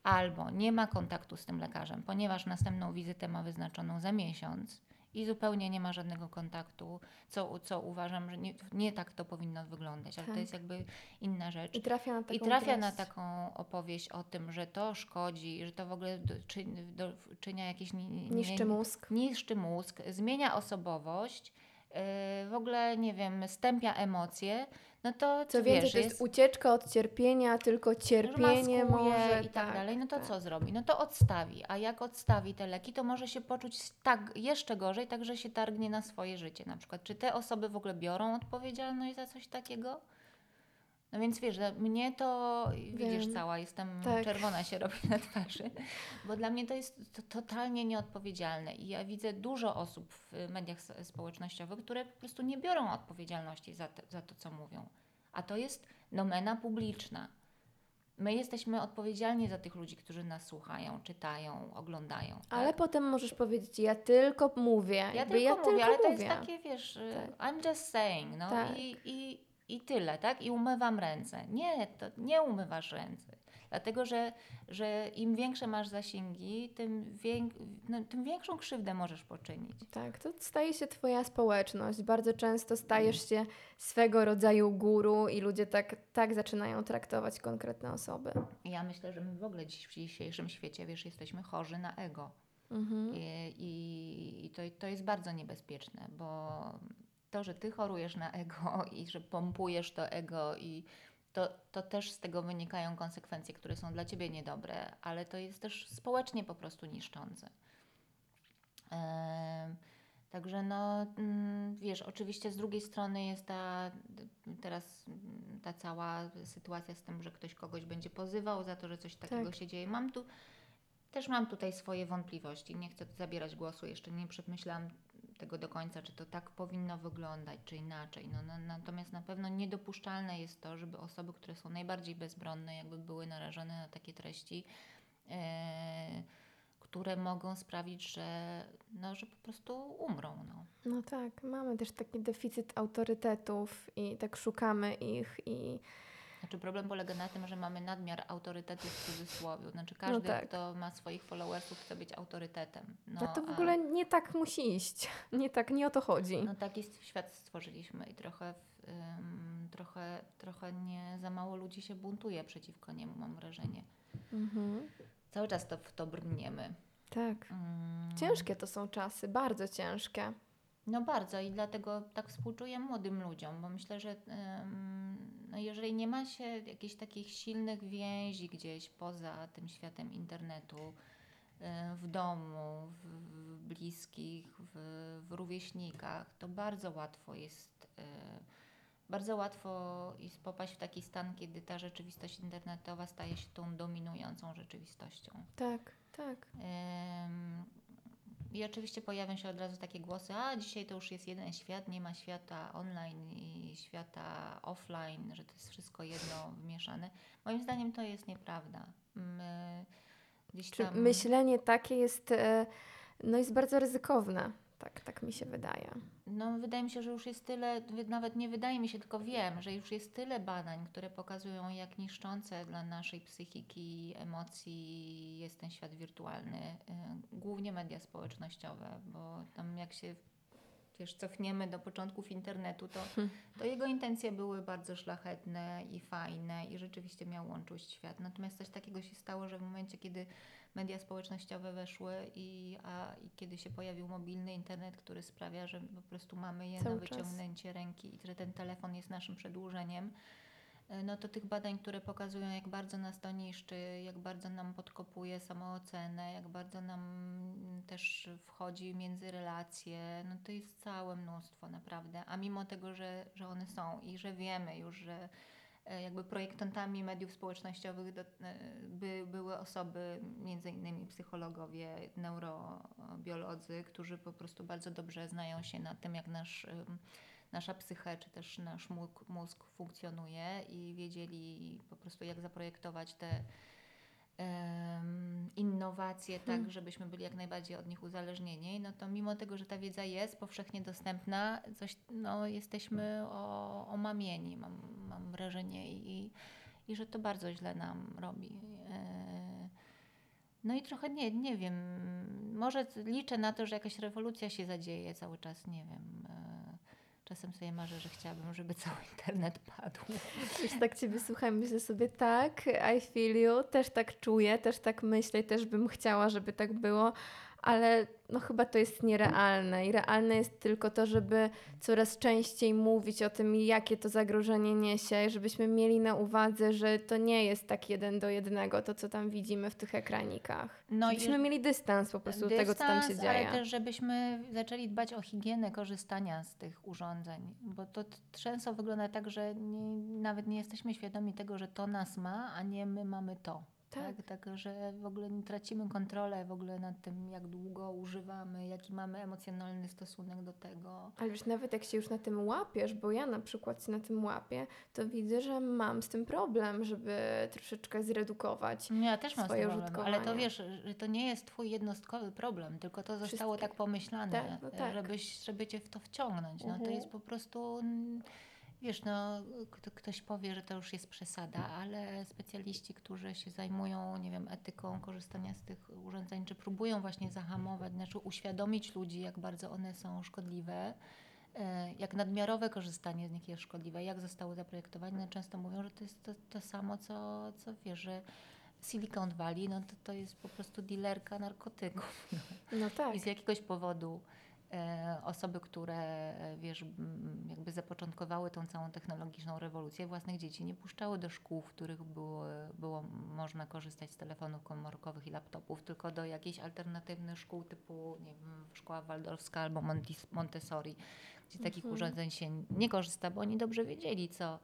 albo nie ma kontaktu z tym lekarzem, ponieważ następną wizytę ma wyznaczoną za miesiąc i zupełnie nie ma żadnego kontaktu, co uważam, że nie tak to powinno wyglądać, ale to jest jakby inna rzecz. I trafia na taką opowieść o tym, że to szkodzi, że to w ogóle czynia jakieś... Niszczy mózg, zmienia osobowość, w ogóle, nie wiem, stępia emocje, no to co więcej, wiesz, to jest ucieczka od cierpienia, tylko cierpienie może i tak dalej, no to co zrobi? No to odstawi, a jak odstawi te leki, to może się poczuć tak jeszcze gorzej, tak, że się targnie na swoje życie na przykład. Czy te osoby w ogóle biorą odpowiedzialność za coś takiego? No więc wiesz, mnie to, widzisz, cała jestem, czerwona się robi na twarzy, bo dla mnie to jest totalnie nieodpowiedzialne i ja widzę dużo osób w mediach społecznościowych, które po prostu nie biorą odpowiedzialności za to, co mówią, a to jest domena publiczna. My jesteśmy odpowiedzialni za tych ludzi, którzy nas słuchają, czytają, oglądają. Tak? Ale potem możesz powiedzieć, ja tylko mówię. Ja tylko mówię. To jest takie, wiesz, I'm just saying, no i tyle, tak? I umywam ręce. Nie, to nie umywasz ręce. Dlatego, że im większe masz zasięgi, tym większą krzywdę możesz poczynić. Tak, to staje się twoja społeczność. Bardzo często stajesz się swego rodzaju guru i ludzie tak zaczynają traktować konkretne osoby. Ja myślę, że my w ogóle w dzisiejszym świecie, wiesz, jesteśmy chorzy na ego. I to jest bardzo niebezpieczne, bo... To, że ty chorujesz na ego i że pompujesz to ego i to też z tego wynikają konsekwencje, które są dla ciebie niedobre, ale to jest też społecznie po prostu niszczące. Także no, wiesz, oczywiście z drugiej strony jest teraz ta cała sytuacja z tym, że ktoś kogoś będzie pozywał za to, że coś takiego się dzieje. Mam tutaj swoje wątpliwości, nie chcę zabierać głosu, jeszcze nie przemyślałam tego do końca, czy to tak powinno wyglądać, czy inaczej. No, natomiast na pewno niedopuszczalne jest to, żeby osoby, które są najbardziej bezbronne, jakby były narażone na takie treści, które mogą sprawić, że po prostu umrą. No tak, mamy też taki deficyt autorytetów i tak szukamy ich i... Znaczy problem polega na tym, że mamy nadmiar autorytetów w cudzysłowie. Znaczy każdy, kto ma swoich followersów, chce być autorytetem. No to w ogóle nie tak musi iść. Nie o to chodzi. No taki świat stworzyliśmy i trochę nie za mało ludzi się buntuje przeciwko niemu, mam wrażenie. Cały czas w to brniemy. Tak. Ciężkie to są czasy, bardzo ciężkie. No bardzo i dlatego tak współczuję młodym ludziom, bo myślę, że no jeżeli nie ma się jakichś takich silnych więzi gdzieś poza tym światem internetu, w domu, w bliskich, w rówieśnikach, to bardzo łatwo jest popaść w taki stan, kiedy ta rzeczywistość internetowa staje się tą dominującą rzeczywistością. Tak, tak. I oczywiście pojawią się od razu takie głosy, a dzisiaj to już jest jeden świat, nie ma świata online i świata offline, że to jest wszystko jedno wymieszane. Moim zdaniem to jest nieprawda. Myślenie takie jest, no jest bardzo ryzykowne. Tak mi się wydaje. No wydaje mi się, że już jest tyle, nawet nie wydaje mi się, tylko wiem, że już jest tyle badań, które pokazują, jak niszczące dla naszej psychiki, emocji jest ten świat wirtualny. Głównie media społecznościowe, bo tam jak się cofniemy do początków internetu, to jego intencje były bardzo szlachetne i fajne i rzeczywiście miał łączyć świat. Natomiast coś takiego się stało, że w momencie, kiedy media społecznościowe weszły i kiedy się pojawił mobilny internet, który sprawia, że po prostu mamy je cały na wyciągnięcie ręki i że ten telefon jest naszym przedłużeniem, no to tych badań, które pokazują, jak bardzo nas to niszczy, jak bardzo nam podkopuje samoocenę, jak bardzo nam też wchodzi między relacje, no to jest całe mnóstwo naprawdę, a mimo tego, że one są i że wiemy już, że jakby projektantami mediów społecznościowych były osoby, między innymi psychologowie, neurobiolodzy, którzy po prostu bardzo dobrze znają się na tym, jak nasza psyche, czy też nasz mózg funkcjonuje i wiedzieli po prostu, jak zaprojektować te innowacje tak, żebyśmy byli jak najbardziej od nich uzależnieni. No to mimo tego, że ta wiedza jest powszechnie dostępna, jesteśmy omamieni, mam wrażenie, i że to bardzo źle nam robi. No i trochę nie wiem, może liczę na to, że jakaś rewolucja się zadzieje cały czas, nie wiem. Czasem sobie marzę, że chciałabym, żeby cały internet padł. Już tak Cię wysłucham, myślę sobie tak, I feel you, też tak czuję, też tak myślę, też bym chciała, żeby tak było, ale no chyba to jest nierealne i realne jest tylko to, żeby coraz częściej mówić o tym, jakie to zagrożenie niesie, żebyśmy mieli na uwadze, że to nie jest tak 1:1 to, co tam widzimy w tych ekranikach. No żebyśmy mieli dystans po prostu do tego, co tam się dzieje. Ale też, żebyśmy zaczęli dbać o higienę korzystania z tych urządzeń, bo to często wygląda tak, że nawet nie jesteśmy świadomi tego, że to nas ma, a nie my mamy to. Tak, że w ogóle tracimy kontrolę w ogóle nad tym, jak długo używamy, jaki mamy emocjonalny stosunek do tego. Ale już nawet jak się już na tym łapiesz, bo ja na przykład się na tym łapię, to widzę, że mam z tym problem, żeby troszeczkę zredukować. Ja też mam z tym problem, ale to wiesz, że to nie jest twój jednostkowy problem, tylko to zostało tak pomyślane, żeby cię w to wciągnąć. No to jest po prostu... Wiesz, no ktoś powie, że to już jest przesada, ale specjaliści, którzy się zajmują, nie wiem, etyką korzystania z tych urządzeń, czy próbują właśnie zahamować, znaczy uświadomić ludzi, jak bardzo one są szkodliwe, jak nadmiarowe korzystanie z nich jest szkodliwe, jak zostały zaprojektowane, często mówią, że to jest to samo, co wiesz, że Silicon Valley, no to jest po prostu dilerka narkotyków. No tak. I z jakiegoś powodu... Osoby, które wiesz, jakby zapoczątkowały tą całą technologiczną rewolucję, własnych dzieci nie puszczały do szkół, w których było można korzystać z telefonów komórkowych i laptopów, tylko do jakichś alternatywnych szkół typu, nie wiem, szkoła waldorfska albo Montessori, gdzie takich urządzeń się nie korzysta, bo oni dobrze wiedzieli, co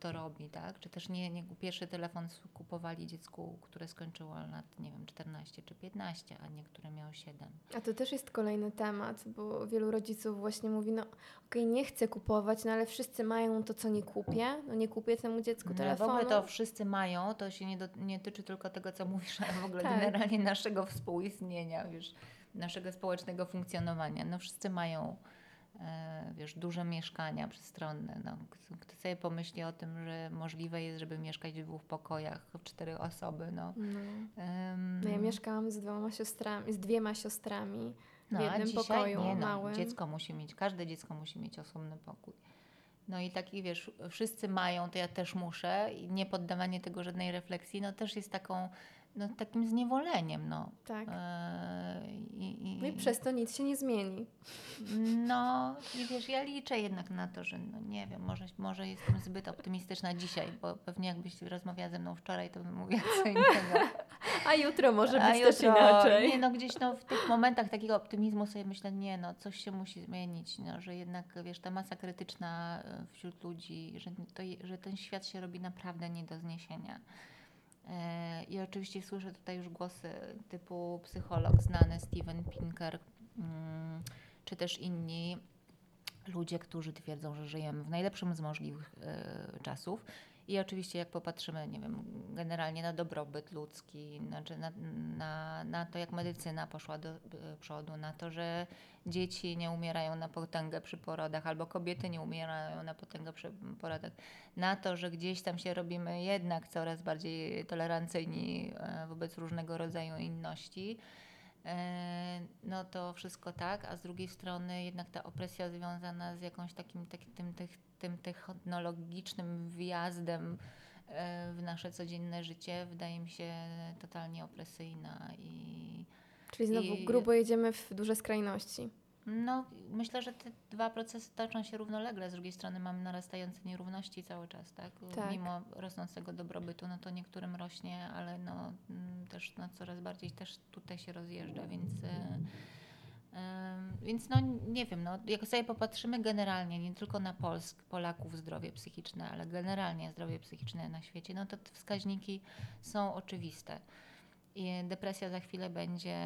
to robi, tak? Czy też nie pierwszy telefon kupowali dziecku, które skończyło lat, nie wiem, 14 czy 15, a niektóre miało 7. A to też jest kolejny temat, bo wielu rodziców właśnie mówi, nie chcę kupować, ale wszyscy mają to, co nie kupię, nie kupię temu dziecku telefonu. W ogóle to wszyscy mają, to się nie tyczy tylko tego, co mówisz, ale w ogóle generalnie naszego współistnienia, wiesz, naszego społecznego funkcjonowania. Wszyscy mają... wiesz, duże mieszkania przestronne. Kto sobie pomyśli o tym, że możliwe jest, żeby mieszkać w 2 pokojach, w 4 osoby, Ja mieszkałam z 2 siostrami w jednym pokoju, małym. Każde dziecko musi mieć osobny pokój. No i taki, wiesz, wszyscy mają, to ja też muszę i nie poddawanie tego żadnej refleksji, też jest taką no, takim zniewoleniem. No. Tak. No i przez to nic się nie zmieni. No i wiesz, ja liczę jednak na to, że no nie wiem, może jestem zbyt optymistyczna dzisiaj, bo pewnie jakbyś rozmawiała ze mną wczoraj, to bym mówiła co innego. A jutro może być też inaczej. Nie, no gdzieś no, w tych momentach takiego optymizmu sobie myślę, nie no, coś się musi zmienić, no, że jednak wiesz, ta masa krytyczna wśród ludzi, że ten świat się robi naprawdę nie do zniesienia. I oczywiście słyszę tutaj już głosy typu psycholog znany Steven Pinker, czy też inni ludzie, którzy twierdzą, że żyjemy w najlepszym z możliwych czasów. I oczywiście jak popatrzymy, nie wiem, generalnie na dobrobyt ludzki, znaczy na to, jak medycyna poszła do przodu, na to, że dzieci nie umierają na potęgę przy porodach, albo kobiety nie umierają na potęgę przy porodach, na to, że gdzieś tam się robimy jednak coraz bardziej tolerancyjni wobec różnego rodzaju inności, no to wszystko tak, a z drugiej strony jednak ta opresja związana z jakąś takim technologicznym wjazdem w nasze codzienne życie wydaje mi się totalnie opresyjna. Czyli znowu grubo jedziemy w duże skrajności. No myślę, że te dwa procesy toczą się równolegle. Z drugiej strony mamy narastające nierówności cały czas, tak? Tak. Mimo rosnącego dobrobytu, no to niektórym rośnie, ale no też no, coraz bardziej też tutaj się rozjeżdża, więc no nie wiem, no, jak sobie popatrzymy generalnie, nie tylko na Polaków zdrowie psychiczne, ale generalnie zdrowie psychiczne na świecie, no to te wskaźniki są oczywiste. I depresja za chwilę będzie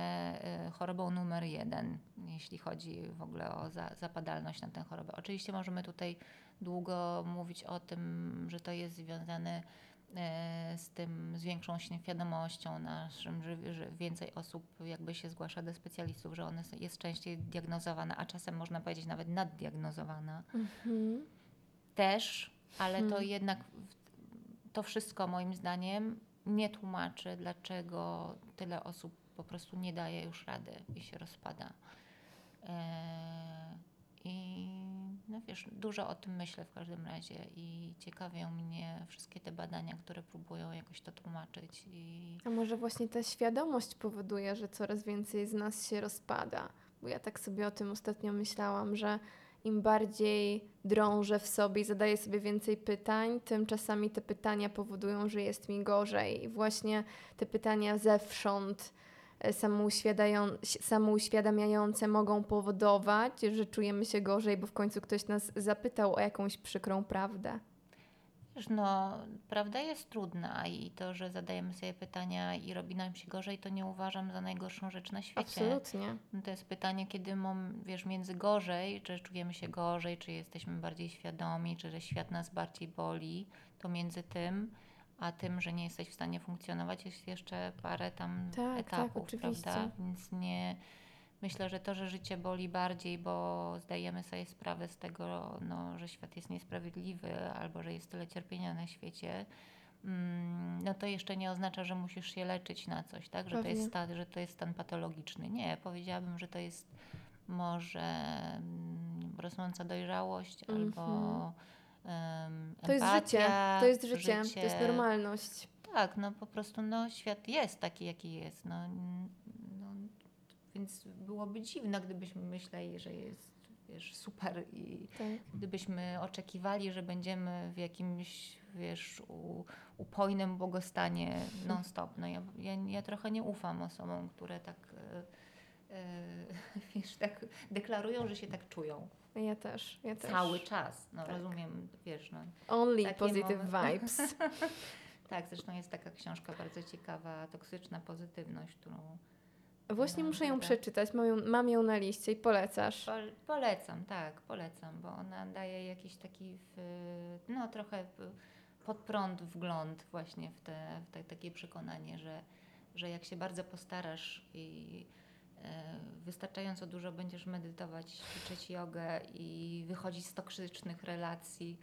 chorobą numer 1, jeśli chodzi w ogóle o zapadalność na tę chorobę. Oczywiście możemy tutaj długo mówić o tym, że to jest związane z tym, z większą świadomością naszym, że więcej osób jakby się zgłasza do specjalistów, że ona jest częściej diagnozowana, a czasem można powiedzieć nawet naddiagnozowana. Mm-hmm. Też, ale to jednak to wszystko moim zdaniem nie tłumaczy, dlaczego tyle osób po prostu nie daje już rady i się rozpada. I no wiesz, dużo o tym myślę w każdym razie i ciekawią mnie wszystkie te badania, które próbują jakoś to tłumaczyć. A może właśnie ta świadomość powoduje, że coraz więcej z nas się rozpada? Bo ja tak sobie o tym ostatnio myślałam, że im bardziej drążę w sobie i zadaję sobie więcej pytań, tym czasami te pytania powodują, że jest mi gorzej. I właśnie te pytania zewsząd samouświadamiające mogą powodować, że czujemy się gorzej, bo w końcu ktoś nas zapytał o jakąś przykrą prawdę. No, prawda jest trudna i to, że zadajemy sobie pytania i robi nam się gorzej, to nie uważam za najgorszą rzecz na świecie. Absolutnie. To jest pytanie, kiedy wiesz, między gorzej, czy czujemy się gorzej, czy jesteśmy bardziej świadomi, czy że świat nas bardziej boli, to między tym, a tym, że nie jesteś w stanie funkcjonować, jest jeszcze parę tam etapów, prawda? Więc nie... Myślę, że to, że życie boli bardziej, bo zdajemy sobie sprawę z tego, no, że świat jest niesprawiedliwy albo że jest tyle cierpienia na świecie, no to jeszcze nie oznacza, że musisz się leczyć na coś, tak? Że to jest stan patologiczny. Nie, powiedziałabym, że to jest może rosnąca dojrzałość albo empatia. To jest życie, to jest normalność. Tak, no po prostu no, świat jest taki, jaki jest. Więc byłoby dziwne, gdybyśmy myśleli, że jest wiesz, super i gdybyśmy oczekiwali, że będziemy w jakimś wiesz, upojnym błogostanie non-stop. No ja trochę nie ufam osobom, które tak, wiesz, tak deklarują, że się tak czują. Ja też. Cały czas. No, rozumiem, wiesz. No, only positive vibes. Tak, zresztą jest taka książka bardzo ciekawa, Toksyczna pozytywność, którą... Właśnie muszę ją przeczytać, mam ją na liście i polecasz. Polecam, bo ona daje jakiś taki trochę pod prąd wgląd właśnie w takie przekonanie, że jak się bardzo postarasz i wystarczająco dużo będziesz medytować, ćwiczyć jogę i wychodzić z toksycznych relacji,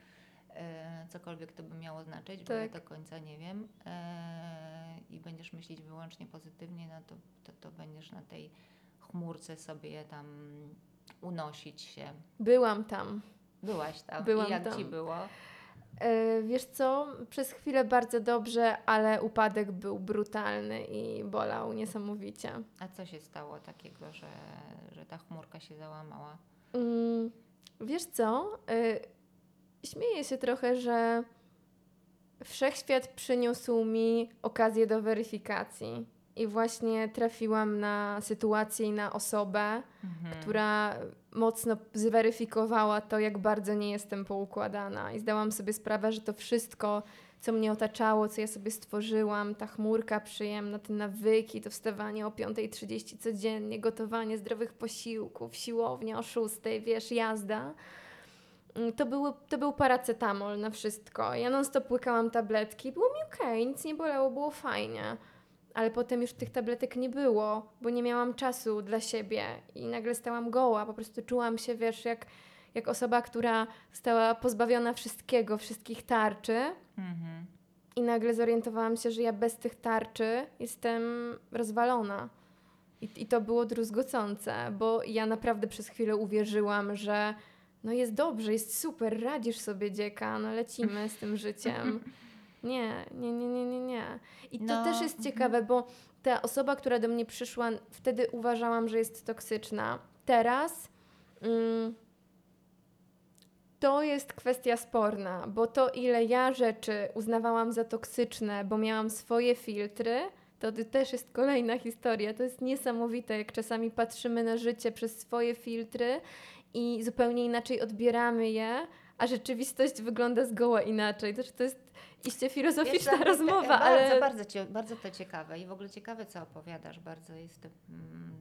cokolwiek to by miało znaczyć, bo ja do końca nie wiem, i będziesz myśleć wyłącznie pozytywnie, no to będziesz na tej chmurce sobie tam unosić się. Byłam tam. Byłaś tam. Byłam tam. I jak ci było? Wiesz co, przez chwilę bardzo dobrze, ale upadek był brutalny i bolał niesamowicie. A co się stało takiego, że ta chmurka się załamała? Wiesz co, śmieję się trochę, że wszechświat przyniósł mi okazję do weryfikacji i właśnie trafiłam na sytuację i na osobę, która mocno zweryfikowała to, jak bardzo nie jestem poukładana. I zdałam sobie sprawę, że to wszystko, co mnie otaczało, co ja sobie stworzyłam, ta chmurka przyjemna, te nawyki, to wstawanie o 5:30 codziennie, gotowanie zdrowych posiłków, siłownia o 6:00, wiesz, jazda. To był paracetamol na wszystko. Ja non-stop łykałam tabletki, było mi okej, nic nie bolało, było fajnie. Ale potem już tych tabletek nie było, bo nie miałam czasu dla siebie i nagle stałam goła. Po prostu czułam się, wiesz, jak osoba, która została pozbawiona wszystkiego, wszystkich tarczy. I nagle zorientowałam się, że ja bez tych tarczy jestem rozwalona. I to było druzgocące, bo ja naprawdę przez chwilę uwierzyłam, że no jest dobrze, jest super, radzisz sobie, dzieka, no lecimy z tym życiem. Nie. I to też jest ciekawe, bo ta osoba, która do mnie przyszła, wtedy uważałam, że jest toksyczna. Teraz to jest kwestia sporna, bo to, ile ja rzeczy uznawałam za toksyczne, bo miałam swoje filtry, to też jest kolejna historia. To jest niesamowite, jak czasami patrzymy na życie przez swoje filtry i zupełnie inaczej odbieramy je, a rzeczywistość wygląda zgoła inaczej. To jest iście filozoficzna rozmowa, ale... Bardzo to ciekawe i w ogóle ciekawe, co opowiadasz. Bardzo jest to,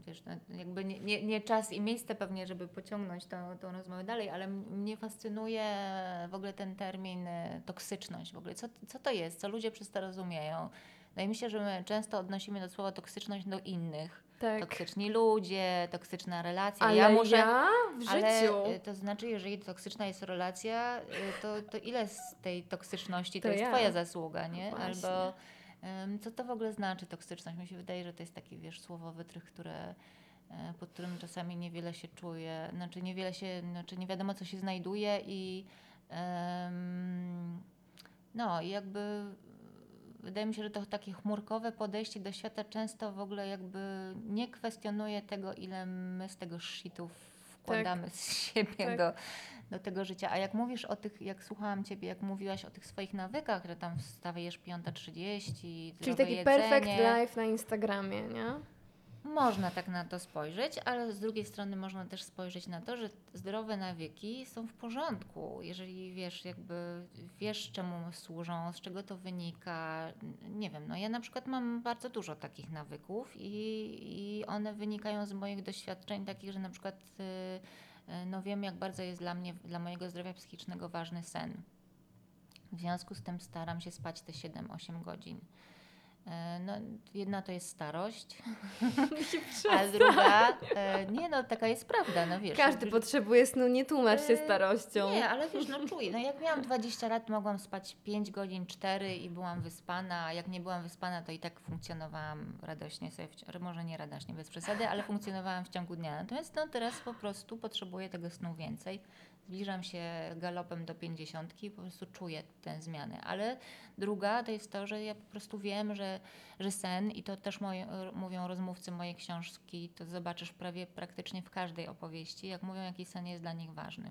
wiesz, jakby nie czas i miejsce pewnie, żeby pociągnąć tą rozmowę dalej, ale mnie fascynuje w ogóle ten termin toksyczność. W ogóle co to jest? Co ludzie przez to rozumieją? No i myślę, że my często odnosimy do słowa toksyczność do innych. Tak. Toksyczni ludzie, toksyczna relacja. Ale ja w życiu. Ale to znaczy, jeżeli toksyczna jest relacja, to ile z tej toksyczności to jest twoja zasługa, nie? Właśnie. Albo co to w ogóle znaczy toksyczność? Mi się wydaje, że to jest taki, wiesz, słowo wytrych, pod którym czasami niewiele się czuje, znaczy nie wiadomo, co się znajduje i jakby... Wydaje mi się, że to takie chmurkowe podejście do świata często w ogóle jakby nie kwestionuje tego, ile my z tego shitu wkładamy z siebie do tego życia. A jak mówisz o tych, jak słuchałam Ciebie, jak mówiłaś o tych swoich nawykach, że tam wstajesz 5:30, czyli taki jedzenie. Perfect life na Instagramie, nie? Można tak na to spojrzeć, ale z drugiej strony można też spojrzeć na to, że zdrowe nawyki są w porządku. Jeżeli wiesz, czemu służą, z czego to wynika. Nie wiem, ja na przykład mam bardzo dużo takich nawyków i one wynikają z moich doświadczeń takich, że na przykład wiem, jak bardzo jest dla mojego zdrowia psychicznego ważny sen. W związku z tym staram się spać te 7-8 godzin. Jedna to jest starość, a druga, taka jest prawda, wiesz. Każdy potrzebuje snu, nie tłumacz się starością. Nie, ale wiesz, czuję, jak miałam 20 lat, mogłam spać 5 godzin, 4 i byłam wyspana, a jak nie byłam wyspana, to i tak funkcjonowałam radośnie sobie, może nie radośnie, bez przesady, ale funkcjonowałam w ciągu dnia. Natomiast teraz po prostu potrzebuję tego snu więcej. Zbliżam się galopem do 50, po prostu czuję tę zmianę. Ale druga to jest to, że ja po prostu wiem, że sen, i to też mówią rozmówcy mojej książki, to zobaczysz praktycznie w każdej opowieści, jak mówią, jaki sen jest dla nich ważny.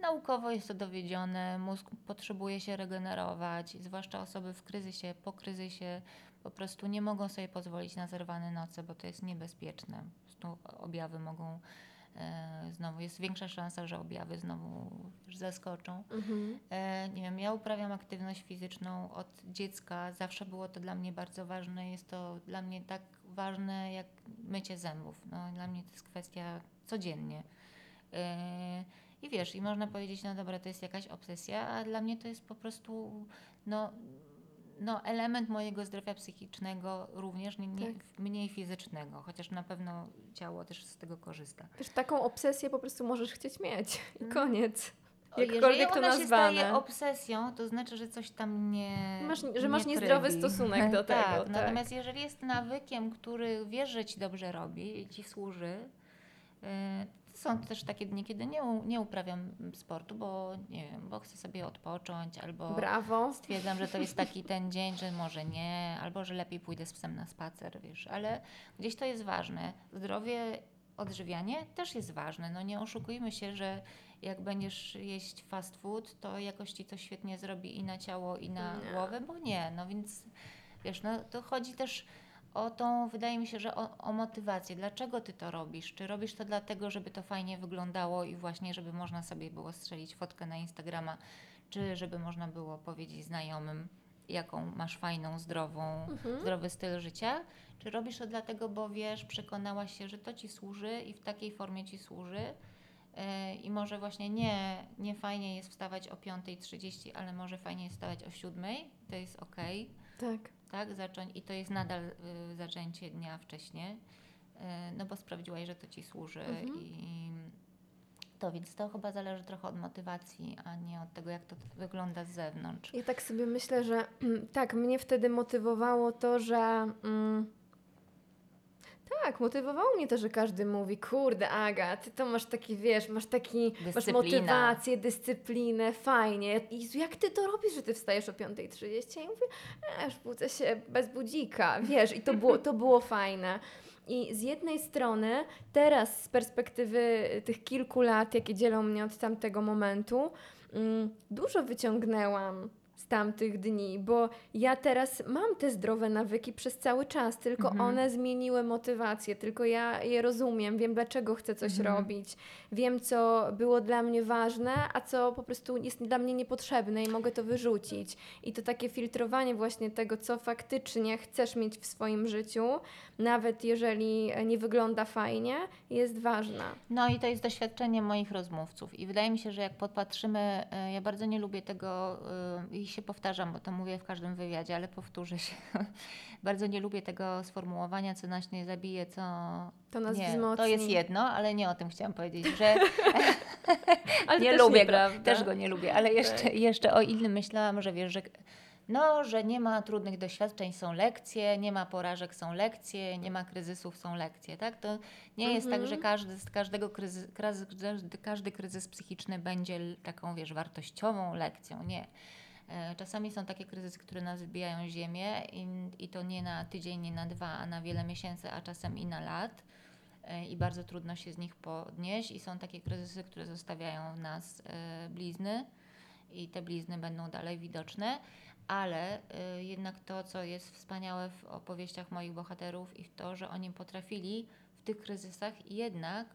Naukowo jest to dowiedzione, mózg potrzebuje się regenerować, zwłaszcza osoby w kryzysie, po kryzysie po prostu nie mogą sobie pozwolić na zerwane noce, bo to jest niebezpieczne. Po prostu objawy mogą... Znowu jest większa szansa, że objawy znowu zaskoczą. Ja uprawiam aktywność fizyczną od dziecka. Zawsze było to dla mnie bardzo ważne. Jest to dla mnie tak ważne jak mycie zębów. Dla mnie to jest kwestia codziennie. I wiesz, i można powiedzieć, dobra, to jest jakaś obsesja, a dla mnie to jest po prostu element mojego zdrowia psychicznego również, mniej fizycznego, chociaż na pewno ciało też z tego korzysta. Też taką obsesję po prostu możesz chcieć mieć i koniec. Jakkolwiek to nazwane. Jeżeli ona się staje obsesją, to znaczy, że coś tam masz niezdrowy stosunek do tego. Tak. Natomiast jeżeli jest nawykiem, który wiesz, że ci dobrze robi i ci służy, Są też takie dni, kiedy nie uprawiam sportu, bo nie wiem, bo chcę sobie odpocząć, albo brawo, stwierdzam, że to jest taki ten dzień, że może nie, albo że lepiej pójdę z psem na spacer, wiesz, ale gdzieś to jest ważne. Zdrowie, odżywianie też jest ważne. No nie oszukujmy się, że jak będziesz jeść fast food, to jakoś ci to świetnie zrobi i na ciało, i na głowę, bo nie, no więc wiesz, no to chodzi też o tą, wydaje mi się, że o motywację. Dlaczego ty to robisz? Czy robisz to dlatego, żeby to fajnie wyglądało i właśnie, żeby można sobie było strzelić fotkę na Instagrama, czy żeby można było powiedzieć znajomym, jaką masz fajną, zdrową, zdrowy styl życia? Czy robisz to dlatego, bo wiesz, przekonałaś się, że to ci służy i w takiej formie ci służy? I może właśnie nie fajnie jest wstawać o 5:30, ale może fajnie jest wstawać o 7:00, to jest okej. Tak, zacząć, i to jest nadal zaczęcie dnia wcześniej, no bo sprawdziłaś, że to ci służy i to, więc to chyba zależy trochę od motywacji, a nie od tego, jak to wygląda z zewnątrz. Ja tak sobie myślę, że tak, mnie wtedy motywowało to, że tak, motywowało mnie to, że każdy mówi, kurde Aga, ty to masz taki, wiesz, masz motywację, dyscyplinę, fajnie. I jak ty to robisz, że ty wstajesz o 5:30? Ja mówię, aż budzę się bez budzika, wiesz, i to było fajne. I z jednej strony teraz z perspektywy tych kilku lat, jakie dzielą mnie od tamtego momentu, dużo wyciągnęłam z tamtych dni, bo ja teraz mam te zdrowe nawyki przez cały czas, tylko one zmieniły motywację, tylko ja je rozumiem, wiem, dlaczego chcę coś robić, wiem, co było dla mnie ważne, a co po prostu jest dla mnie niepotrzebne i mogę to wyrzucić. I to takie filtrowanie właśnie tego, co faktycznie chcesz mieć w swoim życiu, nawet jeżeli nie wygląda fajnie, jest ważne. No i to jest doświadczenie moich rozmówców i wydaje mi się, że jak podpatrzymy, ja bardzo nie lubię tego i się powtarzam, bo to mówię w każdym wywiadzie, ale powtórzę się. Bardzo nie lubię tego sformułowania, co nas nie zabije, co... To nas wzmocni. To jest jedno, ale nie o tym chciałam powiedzieć, że ale nie lubię go, też go nie lubię, ale jeszcze o innym myślałam, że wiesz, że nie ma trudnych doświadczeń, są lekcje, nie ma porażek, są lekcje, nie ma kryzysów, są lekcje, tak? To nie jest tak, że każdy kryzys psychiczny będzie taką, wiesz, wartościową lekcją, nie. Czasami są takie kryzysy, które nas zbijają ziemię i to nie na tydzień, nie na dwa, a na wiele miesięcy, a czasem i na lat i bardzo trudno się z nich podnieść i są takie kryzysy, które zostawiają w nas blizny i te blizny będą dalej widoczne, ale jednak to, co jest wspaniałe w opowieściach moich bohaterów i w to, że oni potrafili w tych kryzysach jednak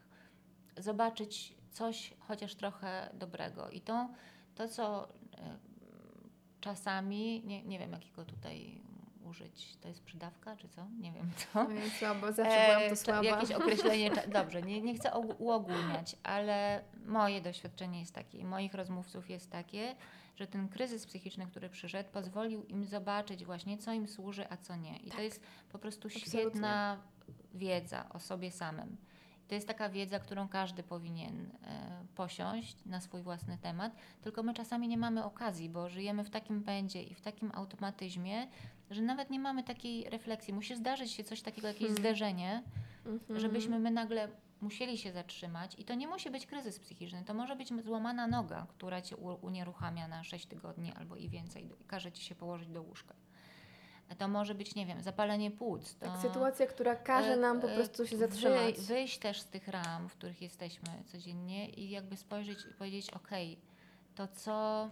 zobaczyć coś chociaż trochę dobrego i to co... Czasami, nie wiem jakiego tutaj użyć, to jest przydawka czy co? Nie wiem co. Nie, słabo, zawsze byłam to słaba. Jakieś określenie, dobrze, nie chcę uogólniać, ale moje doświadczenie jest takie, moich rozmówców jest takie, że ten kryzys psychiczny, który przyszedł, pozwolił im zobaczyć właśnie, co im służy, a co nie. I tak, to jest po prostu świetna wiedza o sobie samym. To jest taka wiedza, którą każdy powinien posiąść na swój własny temat, tylko my czasami nie mamy okazji, bo żyjemy w takim pędzie i w takim automatyzmie, że nawet nie mamy takiej refleksji. Musi zdarzyć się coś takiego, jakieś zderzenie, żebyśmy my nagle musieli się zatrzymać i to nie musi być kryzys psychiczny, to może być złamana noga, która cię unieruchamia na 6 tygodni albo i więcej i każe ci się położyć do łóżka. To może być, nie wiem, zapalenie płuc. To tak, sytuacja, która każe nam po prostu się zatrzymać. Wyjść też z tych ram, w których jesteśmy codziennie i jakby spojrzeć i powiedzieć, okej, to co...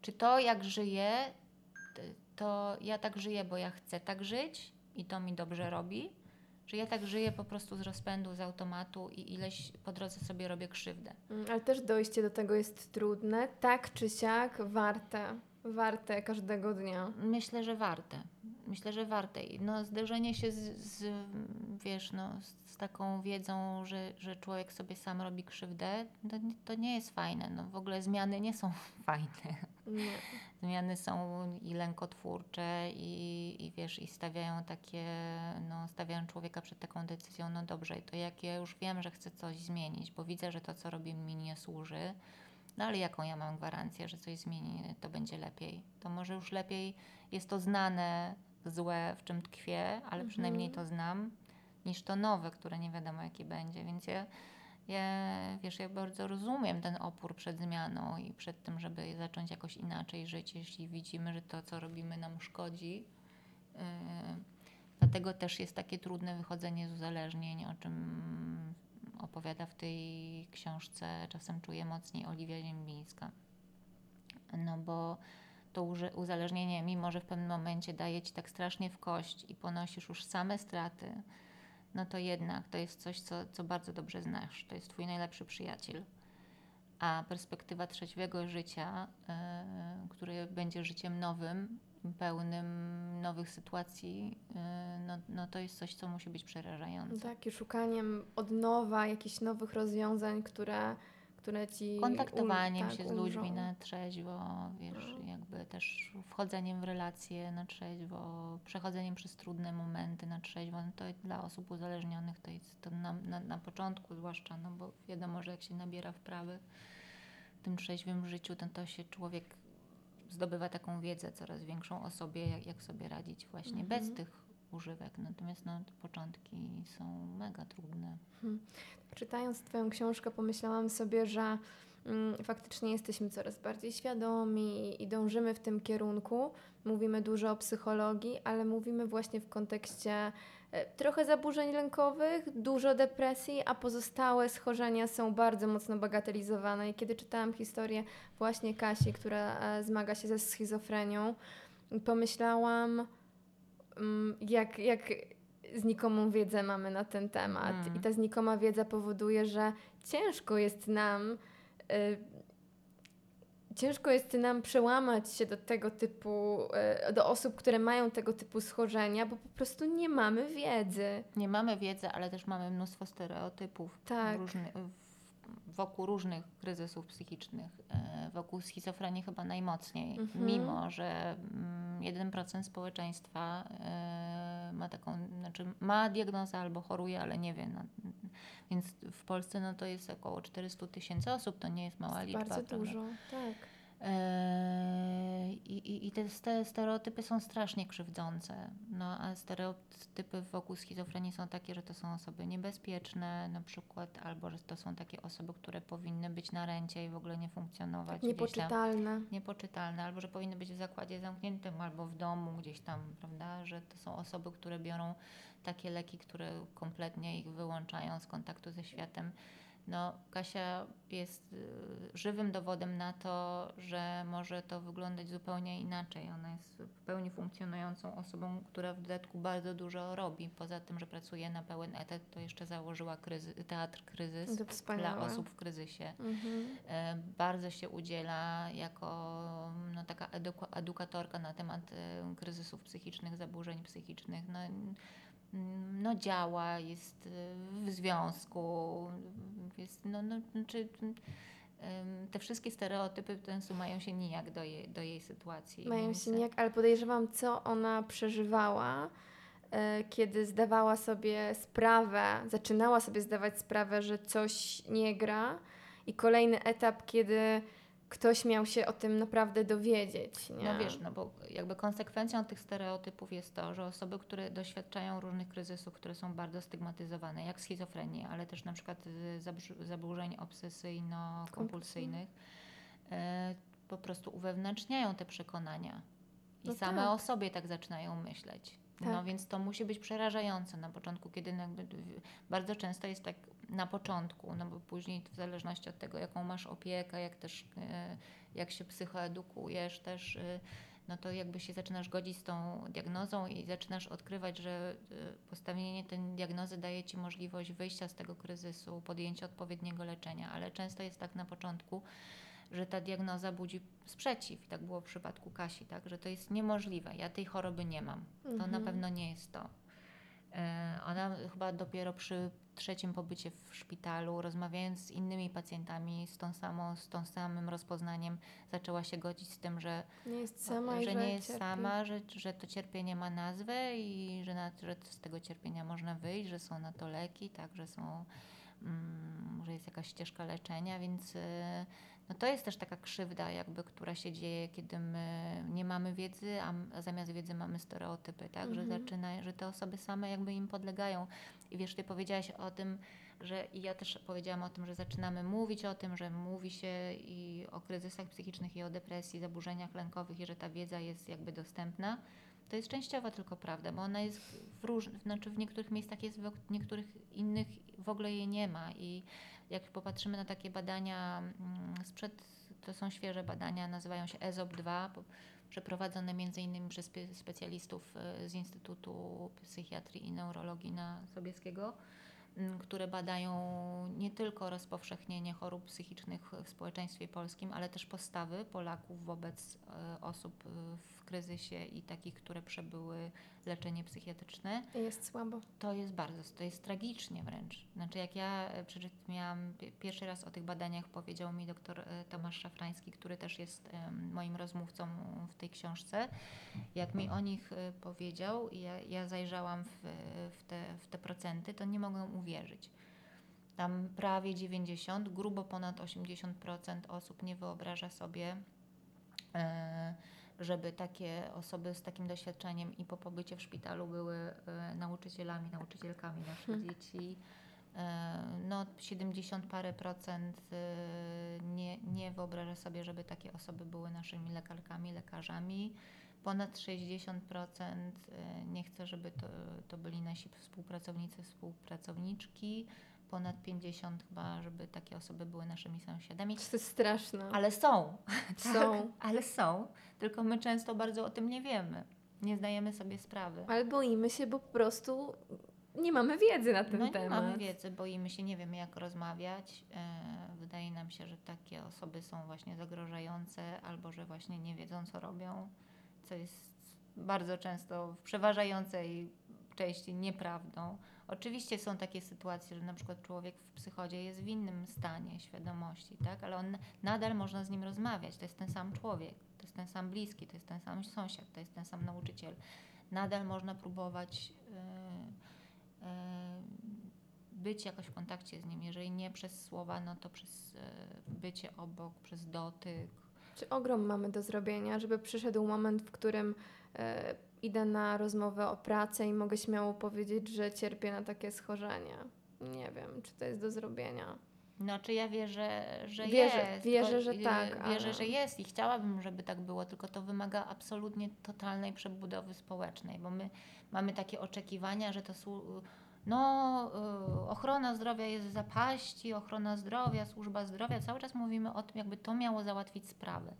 czy to jak żyję, to ja tak żyję, bo ja chcę tak żyć i to mi dobrze robi, że ja tak żyję po prostu z rozpędu, z automatu i ileś po drodze sobie robię krzywdę. Ale też dojście do tego jest trudne, tak czy siak warte każdego dnia. Myślę, że warte. No, zderzenie się z taką wiedzą, że człowiek sobie sam robi krzywdę, to nie jest fajne. No, w ogóle zmiany nie są fajne. Nie. Zmiany są i lękotwórcze i wiesz, i stawiają takie, no, stawiają człowieka przed taką decyzją, no dobrze, to jak ja już wiem, że chcę coś zmienić, bo widzę, że to, co robię, mi nie służy, no ale jaką ja mam gwarancję, że coś zmieni, to będzie lepiej. To może już lepiej jest to znane, złe, w czym tkwię, ale przynajmniej to znam, niż to nowe, które nie wiadomo jaki będzie, więc ja bardzo rozumiem ten opór przed zmianą i przed tym, żeby zacząć jakoś inaczej żyć, jeśli widzimy, że to, co robimy, nam szkodzi. Dlatego też jest takie trudne wychodzenie z uzależnień, o czym opowiada w tej książce Czasem czuję mocniej Oliwia Ziembińska. No bo to uzależnienie, mimo że w pewnym momencie daje ci tak strasznie w kość i ponosisz już same straty, no to jednak to jest coś, co bardzo dobrze znasz. To jest twój najlepszy przyjaciel. A perspektywa trzeźwego życia, które będzie życiem nowym, pełnym nowych sytuacji, no to jest coś, co musi być przerażające. Tak, i szukaniem od nowa jakichś nowych rozwiązań, które ci... Kontaktowaniem się z ludźmi na trzeźwo, wiesz, jakby też wchodzeniem w relacje na trzeźwo, przechodzeniem przez trudne momenty na trzeźwo, no to dla osób uzależnionych to jest to na początku zwłaszcza, no bo wiadomo, że jak się nabiera wprawy w tym trzeźwym życiu, to się człowiek zdobywa taką wiedzę coraz większą o sobie, jak sobie radzić właśnie bez tych używek. Natomiast te początki są mega trudne. Czytając twoją książkę pomyślałam sobie, że faktycznie jesteśmy coraz bardziej świadomi i dążymy w tym kierunku. Mówimy dużo o psychologii, ale mówimy właśnie w kontekście trochę zaburzeń lękowych, dużo depresji, a pozostałe schorzenia są bardzo mocno bagatelizowane. I kiedy czytałam historię właśnie Kasi, która zmaga się ze schizofrenią, pomyślałam, jak znikomą wiedzę mamy na ten temat. I ta znikoma wiedza powoduje, że ciężko jest nam przełamać się do tego typu, do osób, które mają tego typu schorzenia, bo po prostu nie mamy wiedzy. Nie mamy wiedzy, ale też mamy mnóstwo stereotypów wokół różnych kryzysów psychicznych. Wokół schizofrenii chyba najmocniej, mimo że 1% społeczeństwa ma diagnozę albo choruje, ale nie wie. Więc w Polsce to jest około 400 000 osób, to nie jest mała liczba. Bardzo dużo, tak. I te stereotypy są strasznie krzywdzące. A stereotypy wokół schizofrenii są takie, że to są osoby niebezpieczne na przykład, albo że to są takie osoby, które powinny być na rencie i w ogóle nie funkcjonować. Niepoczytalne, albo że powinny być w zakładzie zamkniętym, albo w domu gdzieś tam, prawda? Że to są osoby, które biorą takie leki, które kompletnie ich wyłączają z kontaktu ze światem. Kasia jest żywym dowodem na to, że może to wyglądać zupełnie inaczej. Ona jest w pełni funkcjonującą osobą, która w dodatku bardzo dużo robi. Poza tym, że pracuje na pełen etat, to jeszcze założyła teatr kryzys dla osób w kryzysie. Bardzo się udziela jako taka edukatorka na temat kryzysów psychicznych, zaburzeń psychicznych. Działa, jest w związku, jest, te wszystkie stereotypy mają się nijak do jej sytuacji. Mają się nijak, ale podejrzewam, co ona przeżywała, kiedy zaczynała sobie zdawać sprawę, że coś nie gra, i kolejny etap, kiedy ktoś miał się o tym naprawdę dowiedzieć. Nie? Bo jakby konsekwencją tych stereotypów jest to, że osoby, które doświadczają różnych kryzysów, które są bardzo stygmatyzowane, jak schizofrenia, ale też na przykład zaburzeń obsesyjno-kompulsyjnych, po prostu uwewnętrzniają te przekonania i same o sobie tak zaczynają myśleć. Więc to musi być przerażające na początku, kiedy bardzo często jest tak na początku, bo później w zależności od tego, jaką masz opiekę, jak się psychoedukujesz też, to jakby się zaczynasz godzić z tą diagnozą i zaczynasz odkrywać, że postawienie tej diagnozy daje ci możliwość wyjścia z tego kryzysu, podjęcia odpowiedniego leczenia, ale często jest tak na początku, że ta diagnoza budzi sprzeciw. Tak było w przypadku Kasi, że to jest niemożliwe. Ja tej choroby nie mam. To na pewno nie jest to. Ona chyba dopiero przy 3. pobycie w szpitalu, rozmawiając z innymi pacjentami z tym samym rozpoznaniem, zaczęła się godzić z tym, że nie jest sama, że to cierpienie ma nazwę i że z tego cierpienia można wyjść, że są na to leki, że są może jest jakaś ścieżka leczenia, więc no to jest też taka krzywda, jakby, która się dzieje, kiedy my nie mamy wiedzy, a zamiast wiedzy mamy stereotypy, tak? Mhm. Że te osoby same jakby im podlegają. I wiesz, ty powiedziałaś o tym, i ja też powiedziałam o tym, że zaczynamy mówić o tym, że mówi się i o kryzysach psychicznych, i o depresji, zaburzeniach lękowych, i że ta wiedza jest jakby dostępna. To jest częściowa tylko prawda, bo ona jest w niektórych miejscach jest, w niektórych innych w ogóle jej nie ma. I jak popatrzymy na takie badania to są świeże badania, nazywają się EZOP-2, przeprowadzone między innymi przez specjalistów z Instytutu Psychiatrii i Neurologii na Sobieskiego, które badają nie tylko rozpowszechnienie chorób psychicznych w społeczeństwie polskim, ale też postawy Polaków wobec osób w kryzysie i takich, które przebyły leczenie psychiatryczne. Jest słabo. To jest tragicznie wręcz. Znaczy jak ja miałam pierwszy raz o tych badaniach, powiedział mi doktor Tomasz Szafrański, który też jest moim rozmówcą w tej książce. Jak mi o nich powiedział i ja zajrzałam w te procenty, to nie mogłam uwierzyć. Tam prawie 90, grubo ponad 80% osób nie wyobraża sobie, żeby takie osoby z takim doświadczeniem i po pobycie w szpitalu były nauczycielami, nauczycielkami naszych dzieci. No 70 parę procent nie wyobraża sobie, żeby takie osoby były naszymi lekarkami, lekarzami. Ponad 60% nie chce, żeby to byli nasi współpracownicy, współpracowniczki. Ponad 50 chyba, żeby takie osoby były naszymi sąsiadami. To jest straszne. Ale są. Tak, są. Ale są. Tylko my często bardzo o tym nie wiemy. Nie zdajemy sobie sprawy. Ale boimy się, bo po prostu nie mamy wiedzy na ten temat. Nie mamy wiedzy, boimy się, nie wiemy jak rozmawiać. Wydaje nam się, że takie osoby są właśnie zagrażające albo że właśnie nie wiedzą co robią. Co jest bardzo często w przeważającej części nieprawdą. Oczywiście są takie sytuacje, że na przykład człowiek w psychodzie jest w innym stanie świadomości, tak? Ale on nadal można z nim rozmawiać. To jest ten sam człowiek, to jest ten sam bliski, to jest ten sam sąsiad, to jest ten sam nauczyciel. Nadal można próbować być jakoś w kontakcie z nim. Jeżeli nie przez słowa, no to przez bycie obok, przez dotyk. Czy ogrom mamy do zrobienia, żeby przyszedł moment, w którym idę na rozmowę o pracę i mogę śmiało powiedzieć, że cierpię na takie schorzenie. Nie wiem, czy to jest do zrobienia. Znaczy ja wierzę, jest. Wierzę, że tak. Wierzę, że jest i chciałabym, żeby tak było, tylko to wymaga absolutnie totalnej przebudowy społecznej, bo my mamy takie oczekiwania, że to ochrona zdrowia jest zapaści, ochrona zdrowia, służba zdrowia. Cały czas mówimy o tym, jakby to miało załatwić sprawy.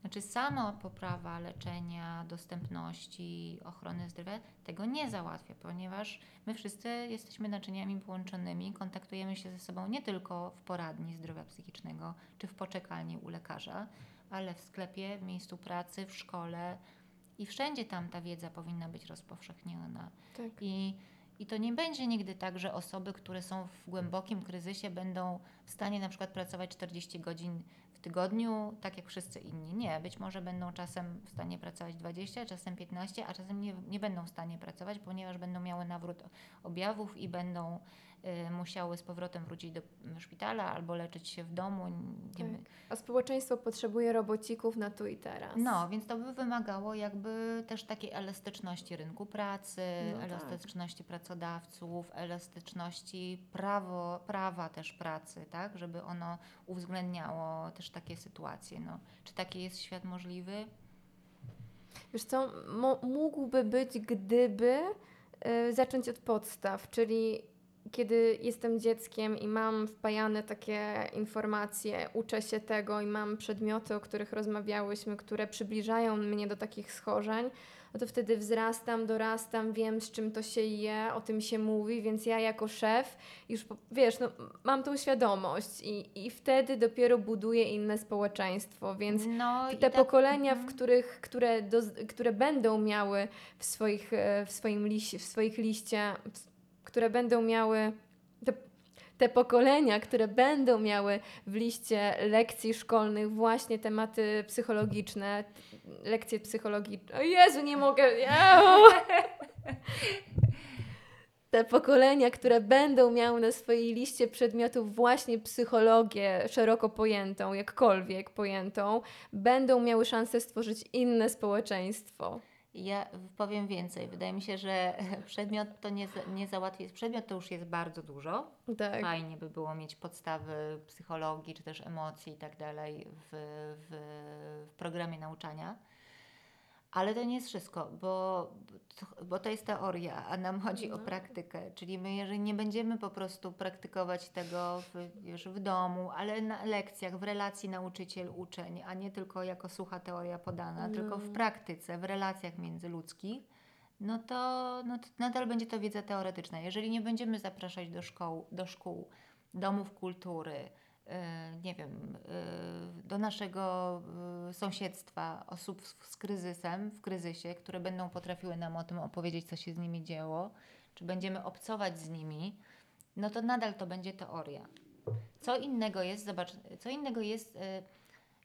Znaczy sama poprawa leczenia, dostępności, ochrony zdrowia tego nie załatwia, ponieważ my wszyscy jesteśmy naczyniami połączonymi, kontaktujemy się ze sobą nie tylko w poradni zdrowia psychicznego czy w poczekalni u lekarza, ale w sklepie, w miejscu pracy, w szkole i wszędzie tam ta wiedza powinna być rozpowszechniona. Tak. I to nie będzie nigdy tak, że osoby, które są w głębokim kryzysie będą w stanie na przykład pracować 40 godzin w tygodniu, tak jak wszyscy inni. Nie, być może będą czasem w stanie pracować 20, czasem 15, a czasem nie będą w stanie pracować, ponieważ będą miały nawrót objawów i będą musiały z powrotem wrócić do szpitala albo leczyć się w domu. Tak. A społeczeństwo potrzebuje robocików na tu i teraz. No, więc to by wymagało jakby też takiej elastyczności rynku pracy, elastyczności pracodawców, elastyczności prawa też pracy, tak? Żeby ono uwzględniało też takie sytuacje. No. Czy taki jest świat możliwy? Wiesz co, mógłby być, gdyby zacząć od podstaw, czyli kiedy jestem dzieckiem i mam wpajane takie informacje, uczę się tego i mam przedmioty, o których rozmawiałyśmy, które przybliżają mnie do takich schorzeń, no to wtedy wzrastam, dorastam, wiem z czym to się je, o tym się mówi, więc ja jako szef już, wiesz, no, mam tą świadomość i wtedy dopiero buduję inne społeczeństwo, więc pokolenia, które będą miały które będą miały w liście lekcji szkolnych właśnie tematy psychologiczne, lekcje psychologiczne. O Jezu, nie mogę. te pokolenia, które będą miały na swojej liście przedmiotów właśnie psychologię szeroko pojętą, jakkolwiek pojętą, będą miały szansę stworzyć inne społeczeństwo. Ja powiem więcej. Wydaje mi się, że przedmiot to nie załatwi. Przedmiot to już jest bardzo dużo. Tak. Fajnie by było mieć podstawy psychologii, czy też emocji i tak dalej w programie nauczania. Ale to nie jest wszystko, bo to jest teoria, a nam chodzi o praktykę. Czyli my, jeżeli nie będziemy po prostu praktykować tego już w domu, ale na lekcjach, w relacji nauczyciel-uczeń, a nie tylko jako sucha teoria podana, tylko w praktyce, w relacjach międzyludzkich, no to nadal będzie to wiedza teoretyczna. Jeżeli nie będziemy zapraszać do szkół, domów kultury, nie wiem, do naszego sąsiedztwa osób z kryzysem, w kryzysie, które będą potrafiły nam o tym opowiedzieć, co się z nimi dzieło, czy będziemy obcować z nimi, no to nadal to będzie teoria. Co innego jest, zobacz,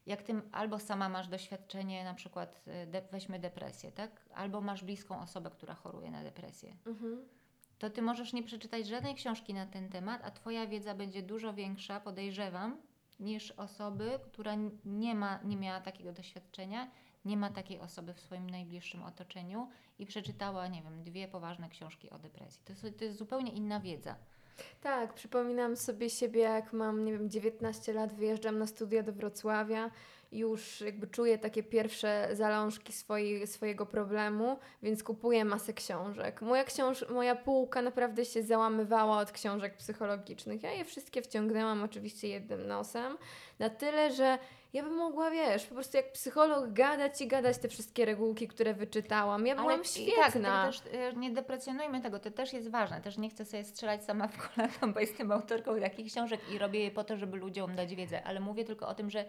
jak ty albo sama masz doświadczenie, na przykład weźmy depresję, tak? Albo masz bliską osobę, która choruje na depresję. Mhm. To ty możesz nie przeczytać żadnej książki na ten temat, a twoja wiedza będzie dużo większa, podejrzewam, niż osoby, która nie miała takiego doświadczenia, nie ma takiej osoby w swoim najbliższym otoczeniu i przeczytała, nie wiem, 2 poważne książki o depresji. To jest zupełnie inna wiedza. Tak, przypominam sobie siebie, jak mam, nie wiem, 19 lat, wyjeżdżam na studia do Wrocławia, już jakby czuję takie pierwsze zalążki swojego problemu, więc kupuję masę książek. Moja półka naprawdę się załamywała od książek psychologicznych. Ja je wszystkie wciągnęłam oczywiście jednym nosem, na tyle, że ja bym mogła, po prostu jak psycholog gadać te wszystkie regułki, które wyczytałam. Ja byłam świetna. Ale też nie deprecjonujmy tego, to też jest ważne. Też nie chcę sobie strzelać sama w kolano, bo jestem autorką takich książek i robię je po to, żeby ludziom dać wiedzę. Ale mówię tylko o tym, że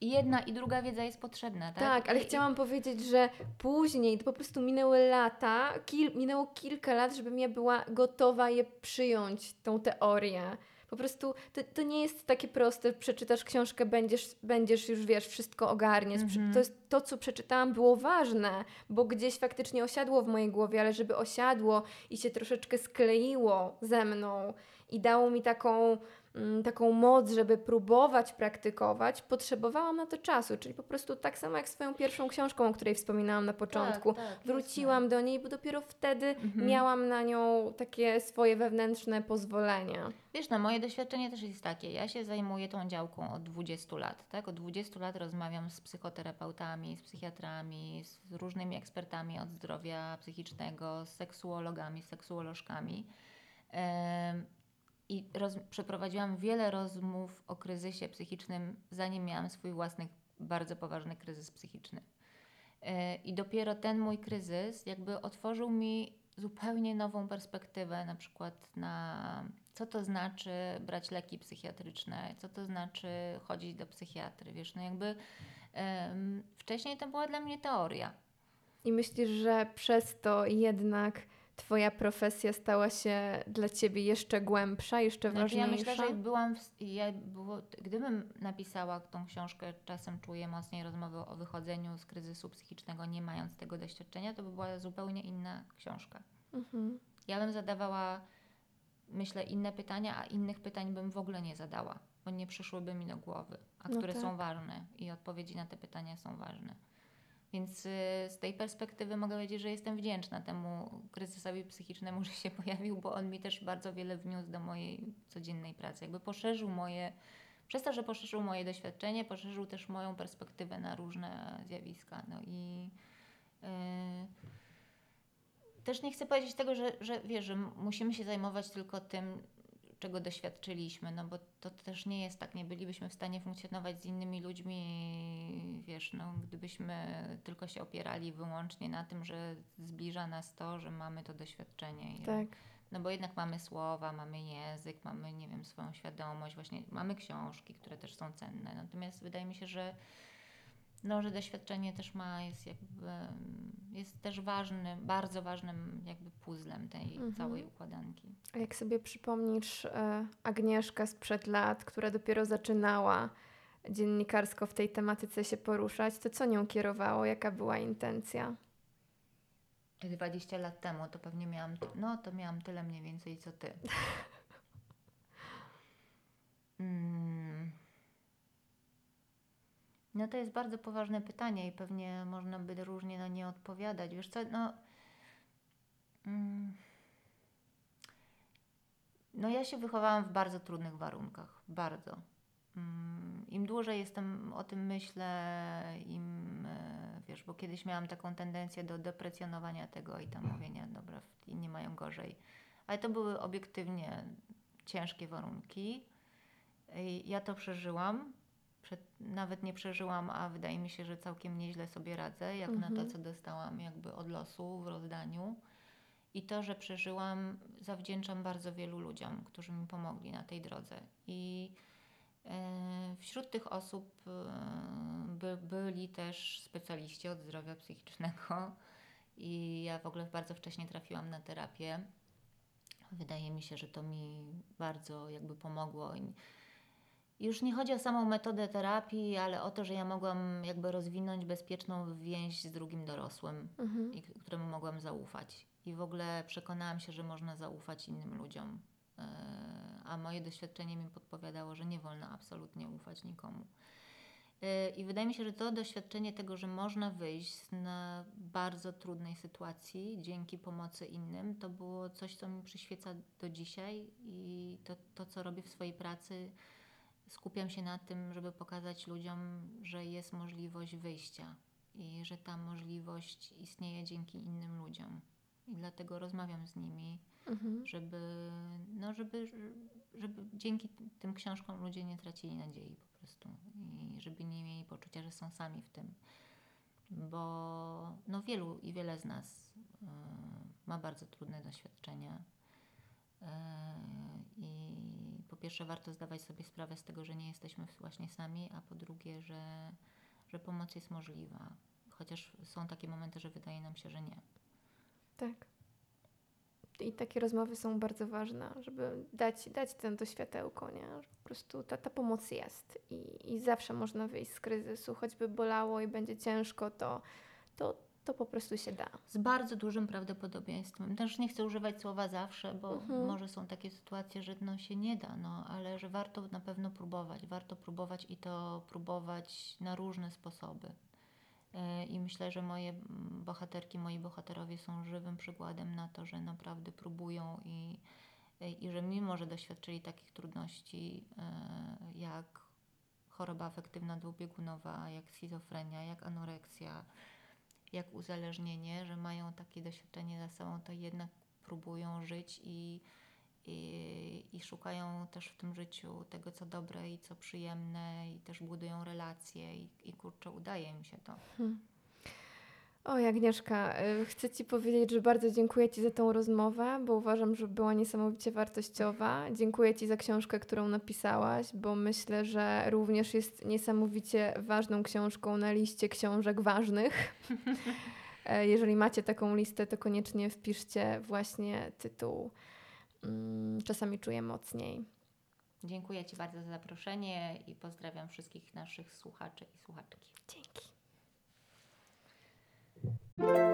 jedna i druga wiedza jest potrzebna, tak? Tak, ale chciałam powiedzieć, że później to po prostu minęły lata, minęło kilka lat, żebym ja była gotowa przyjąć tą teorię. Po prostu to nie jest takie proste, przeczytasz książkę, będziesz już, wszystko ogarniać. Mm-hmm. To, co przeczytałam, było ważne, bo gdzieś faktycznie osiadło w mojej głowie, ale żeby osiadło i się troszeczkę skleiło ze mną i dało mi taką moc, żeby próbować praktykować, potrzebowałam na to czasu, czyli po prostu tak samo jak swoją pierwszą książką, o której wspominałam na początku. Tak, wróciłam do niej, bo dopiero wtedy miałam na nią takie swoje wewnętrzne pozwolenia. Wiesz, moje doświadczenie też jest takie, ja się zajmuję tą działką od 20 lat, tak? Od 20 lat rozmawiam z psychoterapeutami, z psychiatrami, z różnymi ekspertami od zdrowia psychicznego, z seksuologami, z seksuolożkami. I przeprowadziłam wiele rozmów o kryzysie psychicznym, zanim miałam swój własny, bardzo poważny kryzys psychiczny. I dopiero ten mój kryzys jakby otworzył mi zupełnie nową perspektywę, na przykład na co to znaczy brać leki psychiatryczne, co to znaczy chodzić do psychiatry, wiesz, wcześniej to była dla mnie teoria. I myślisz, że przez to jednak twoja profesja stała się dla ciebie jeszcze głębsza, jeszcze ważniejsza? Ja myślę, że gdybym napisała tą książkę Czasem czuję mocniej, rozmowy o wychodzeniu z kryzysu psychicznego, nie mając tego doświadczenia, to by była zupełnie inna książka. Mhm. Ja bym zadawała, myślę, inne pytania, a innych pytań bym w ogóle nie zadała, bo nie przyszłyby mi do głowy, a które są ważne i odpowiedzi na te pytania są ważne. Więc z tej perspektywy mogę powiedzieć, że jestem wdzięczna temu kryzysowi psychicznemu, że się pojawił, bo on mi też bardzo wiele wniósł do mojej codziennej pracy. Jakby przez to, że poszerzył moje doświadczenie, poszerzył też moją perspektywę na różne zjawiska. Też nie chcę powiedzieć tego, że musimy się zajmować tylko tym, czego doświadczyliśmy, bo to też nie jest tak, nie bylibyśmy w stanie funkcjonować z innymi ludźmi, gdybyśmy tylko się opierali wyłącznie na tym, że zbliża nas to, że mamy to doświadczenie. Tak. Bo jednak mamy słowa, mamy język, mamy, nie wiem, swoją świadomość, właśnie mamy książki, które też są cenne. Natomiast wydaje mi się, że doświadczenie też jest też ważnym, bardzo ważnym puzzlem tej całej układanki. A jak sobie przypomnisz Agnieszkę sprzed lat, która dopiero zaczynała dziennikarsko w tej tematyce się poruszać, to co nią kierowało? Jaka była intencja? 20 lat temu, to pewnie miałam, to miałam tyle mniej więcej co ty. No to jest bardzo poważne pytanie i pewnie można by różnie na nie odpowiadać. Wiesz co, no ja się wychowałam w bardzo trudnych warunkach, bardzo. Im dłużej jestem o tym myślę, im, wiesz, bo kiedyś miałam taką tendencję do deprecjonowania tego i tam mówienia, dobra, inni mają gorzej. Ale to były obiektywnie ciężkie warunki. Ja to przeżyłam. Nawet nie przeżyłam, a wydaje mi się, że całkiem nieźle sobie radzę, jak na to, co dostałam jakby od losu w rozdaniu. I to, że przeżyłam, zawdzięczam bardzo wielu ludziom, którzy mi pomogli na tej drodze. I wśród tych osób byli też specjaliści od zdrowia psychicznego i ja w ogóle bardzo wcześnie trafiłam na terapię. Wydaje mi się, że to mi bardzo jakby pomogło. Już nie chodzi o samą metodę terapii, ale o to, że ja mogłam jakby rozwinąć bezpieczną więź z drugim dorosłym, i któremu mogłam zaufać. I w ogóle przekonałam się, że można zaufać innym ludziom. A moje doświadczenie mi podpowiadało, że nie wolno absolutnie ufać nikomu. I wydaje mi się, że to doświadczenie tego, że można wyjść z bardzo trudnej sytuacji dzięki pomocy innym, to było coś, co mi przyświeca do dzisiaj i to co robię w swojej pracy, skupiam się na tym, żeby pokazać ludziom, że jest możliwość wyjścia i że ta możliwość istnieje dzięki innym ludziom. I dlatego rozmawiam z nimi, żeby dzięki tym książkom ludzie nie tracili nadziei po prostu i żeby nie mieli poczucia, że są sami w tym. Bo wielu i wiele z nas ma bardzo trudne doświadczenia. I po pierwsze warto zdawać sobie sprawę z tego, że nie jesteśmy właśnie sami, a po drugie, że pomoc jest możliwa. Chociaż są takie momenty, że wydaje nam się, że nie. Tak. I takie rozmowy są bardzo ważne, żeby dać to światełko, nie? Że po prostu ta pomoc jest i zawsze można wyjść z kryzysu, choćby bolało i będzie ciężko, to po prostu się da. Z bardzo dużym prawdopodobieństwem. Też nie chcę używać słowa zawsze, bo może są takie sytuacje, że się nie da, ale że warto na pewno próbować. Warto próbować i to próbować na różne sposoby. I myślę, że moi bohaterowie są żywym przykładem na to, że naprawdę próbują i że mimo, że doświadczyli takich trudności jak choroba afektywna dwubiegunowa, jak schizofrenia, jak anoreksja, jak uzależnienie, że mają takie doświadczenie za sobą, to jednak próbują żyć i szukają też w tym życiu tego, co dobre i co przyjemne i też budują relacje i kurczę, udaje im się to. Oj, Agnieszka, chcę Ci powiedzieć, że bardzo dziękuję Ci za tą rozmowę, bo uważam, że była niesamowicie wartościowa. Dziękuję Ci za książkę, którą napisałaś, bo myślę, że również jest niesamowicie ważną książką na liście książek ważnych. Jeżeli macie taką listę, to koniecznie wpiszcie właśnie tytuł Czasami czuję mocniej. Dziękuję Ci bardzo za zaproszenie i pozdrawiam wszystkich naszych słuchaczy i słuchaczki. Dzięki.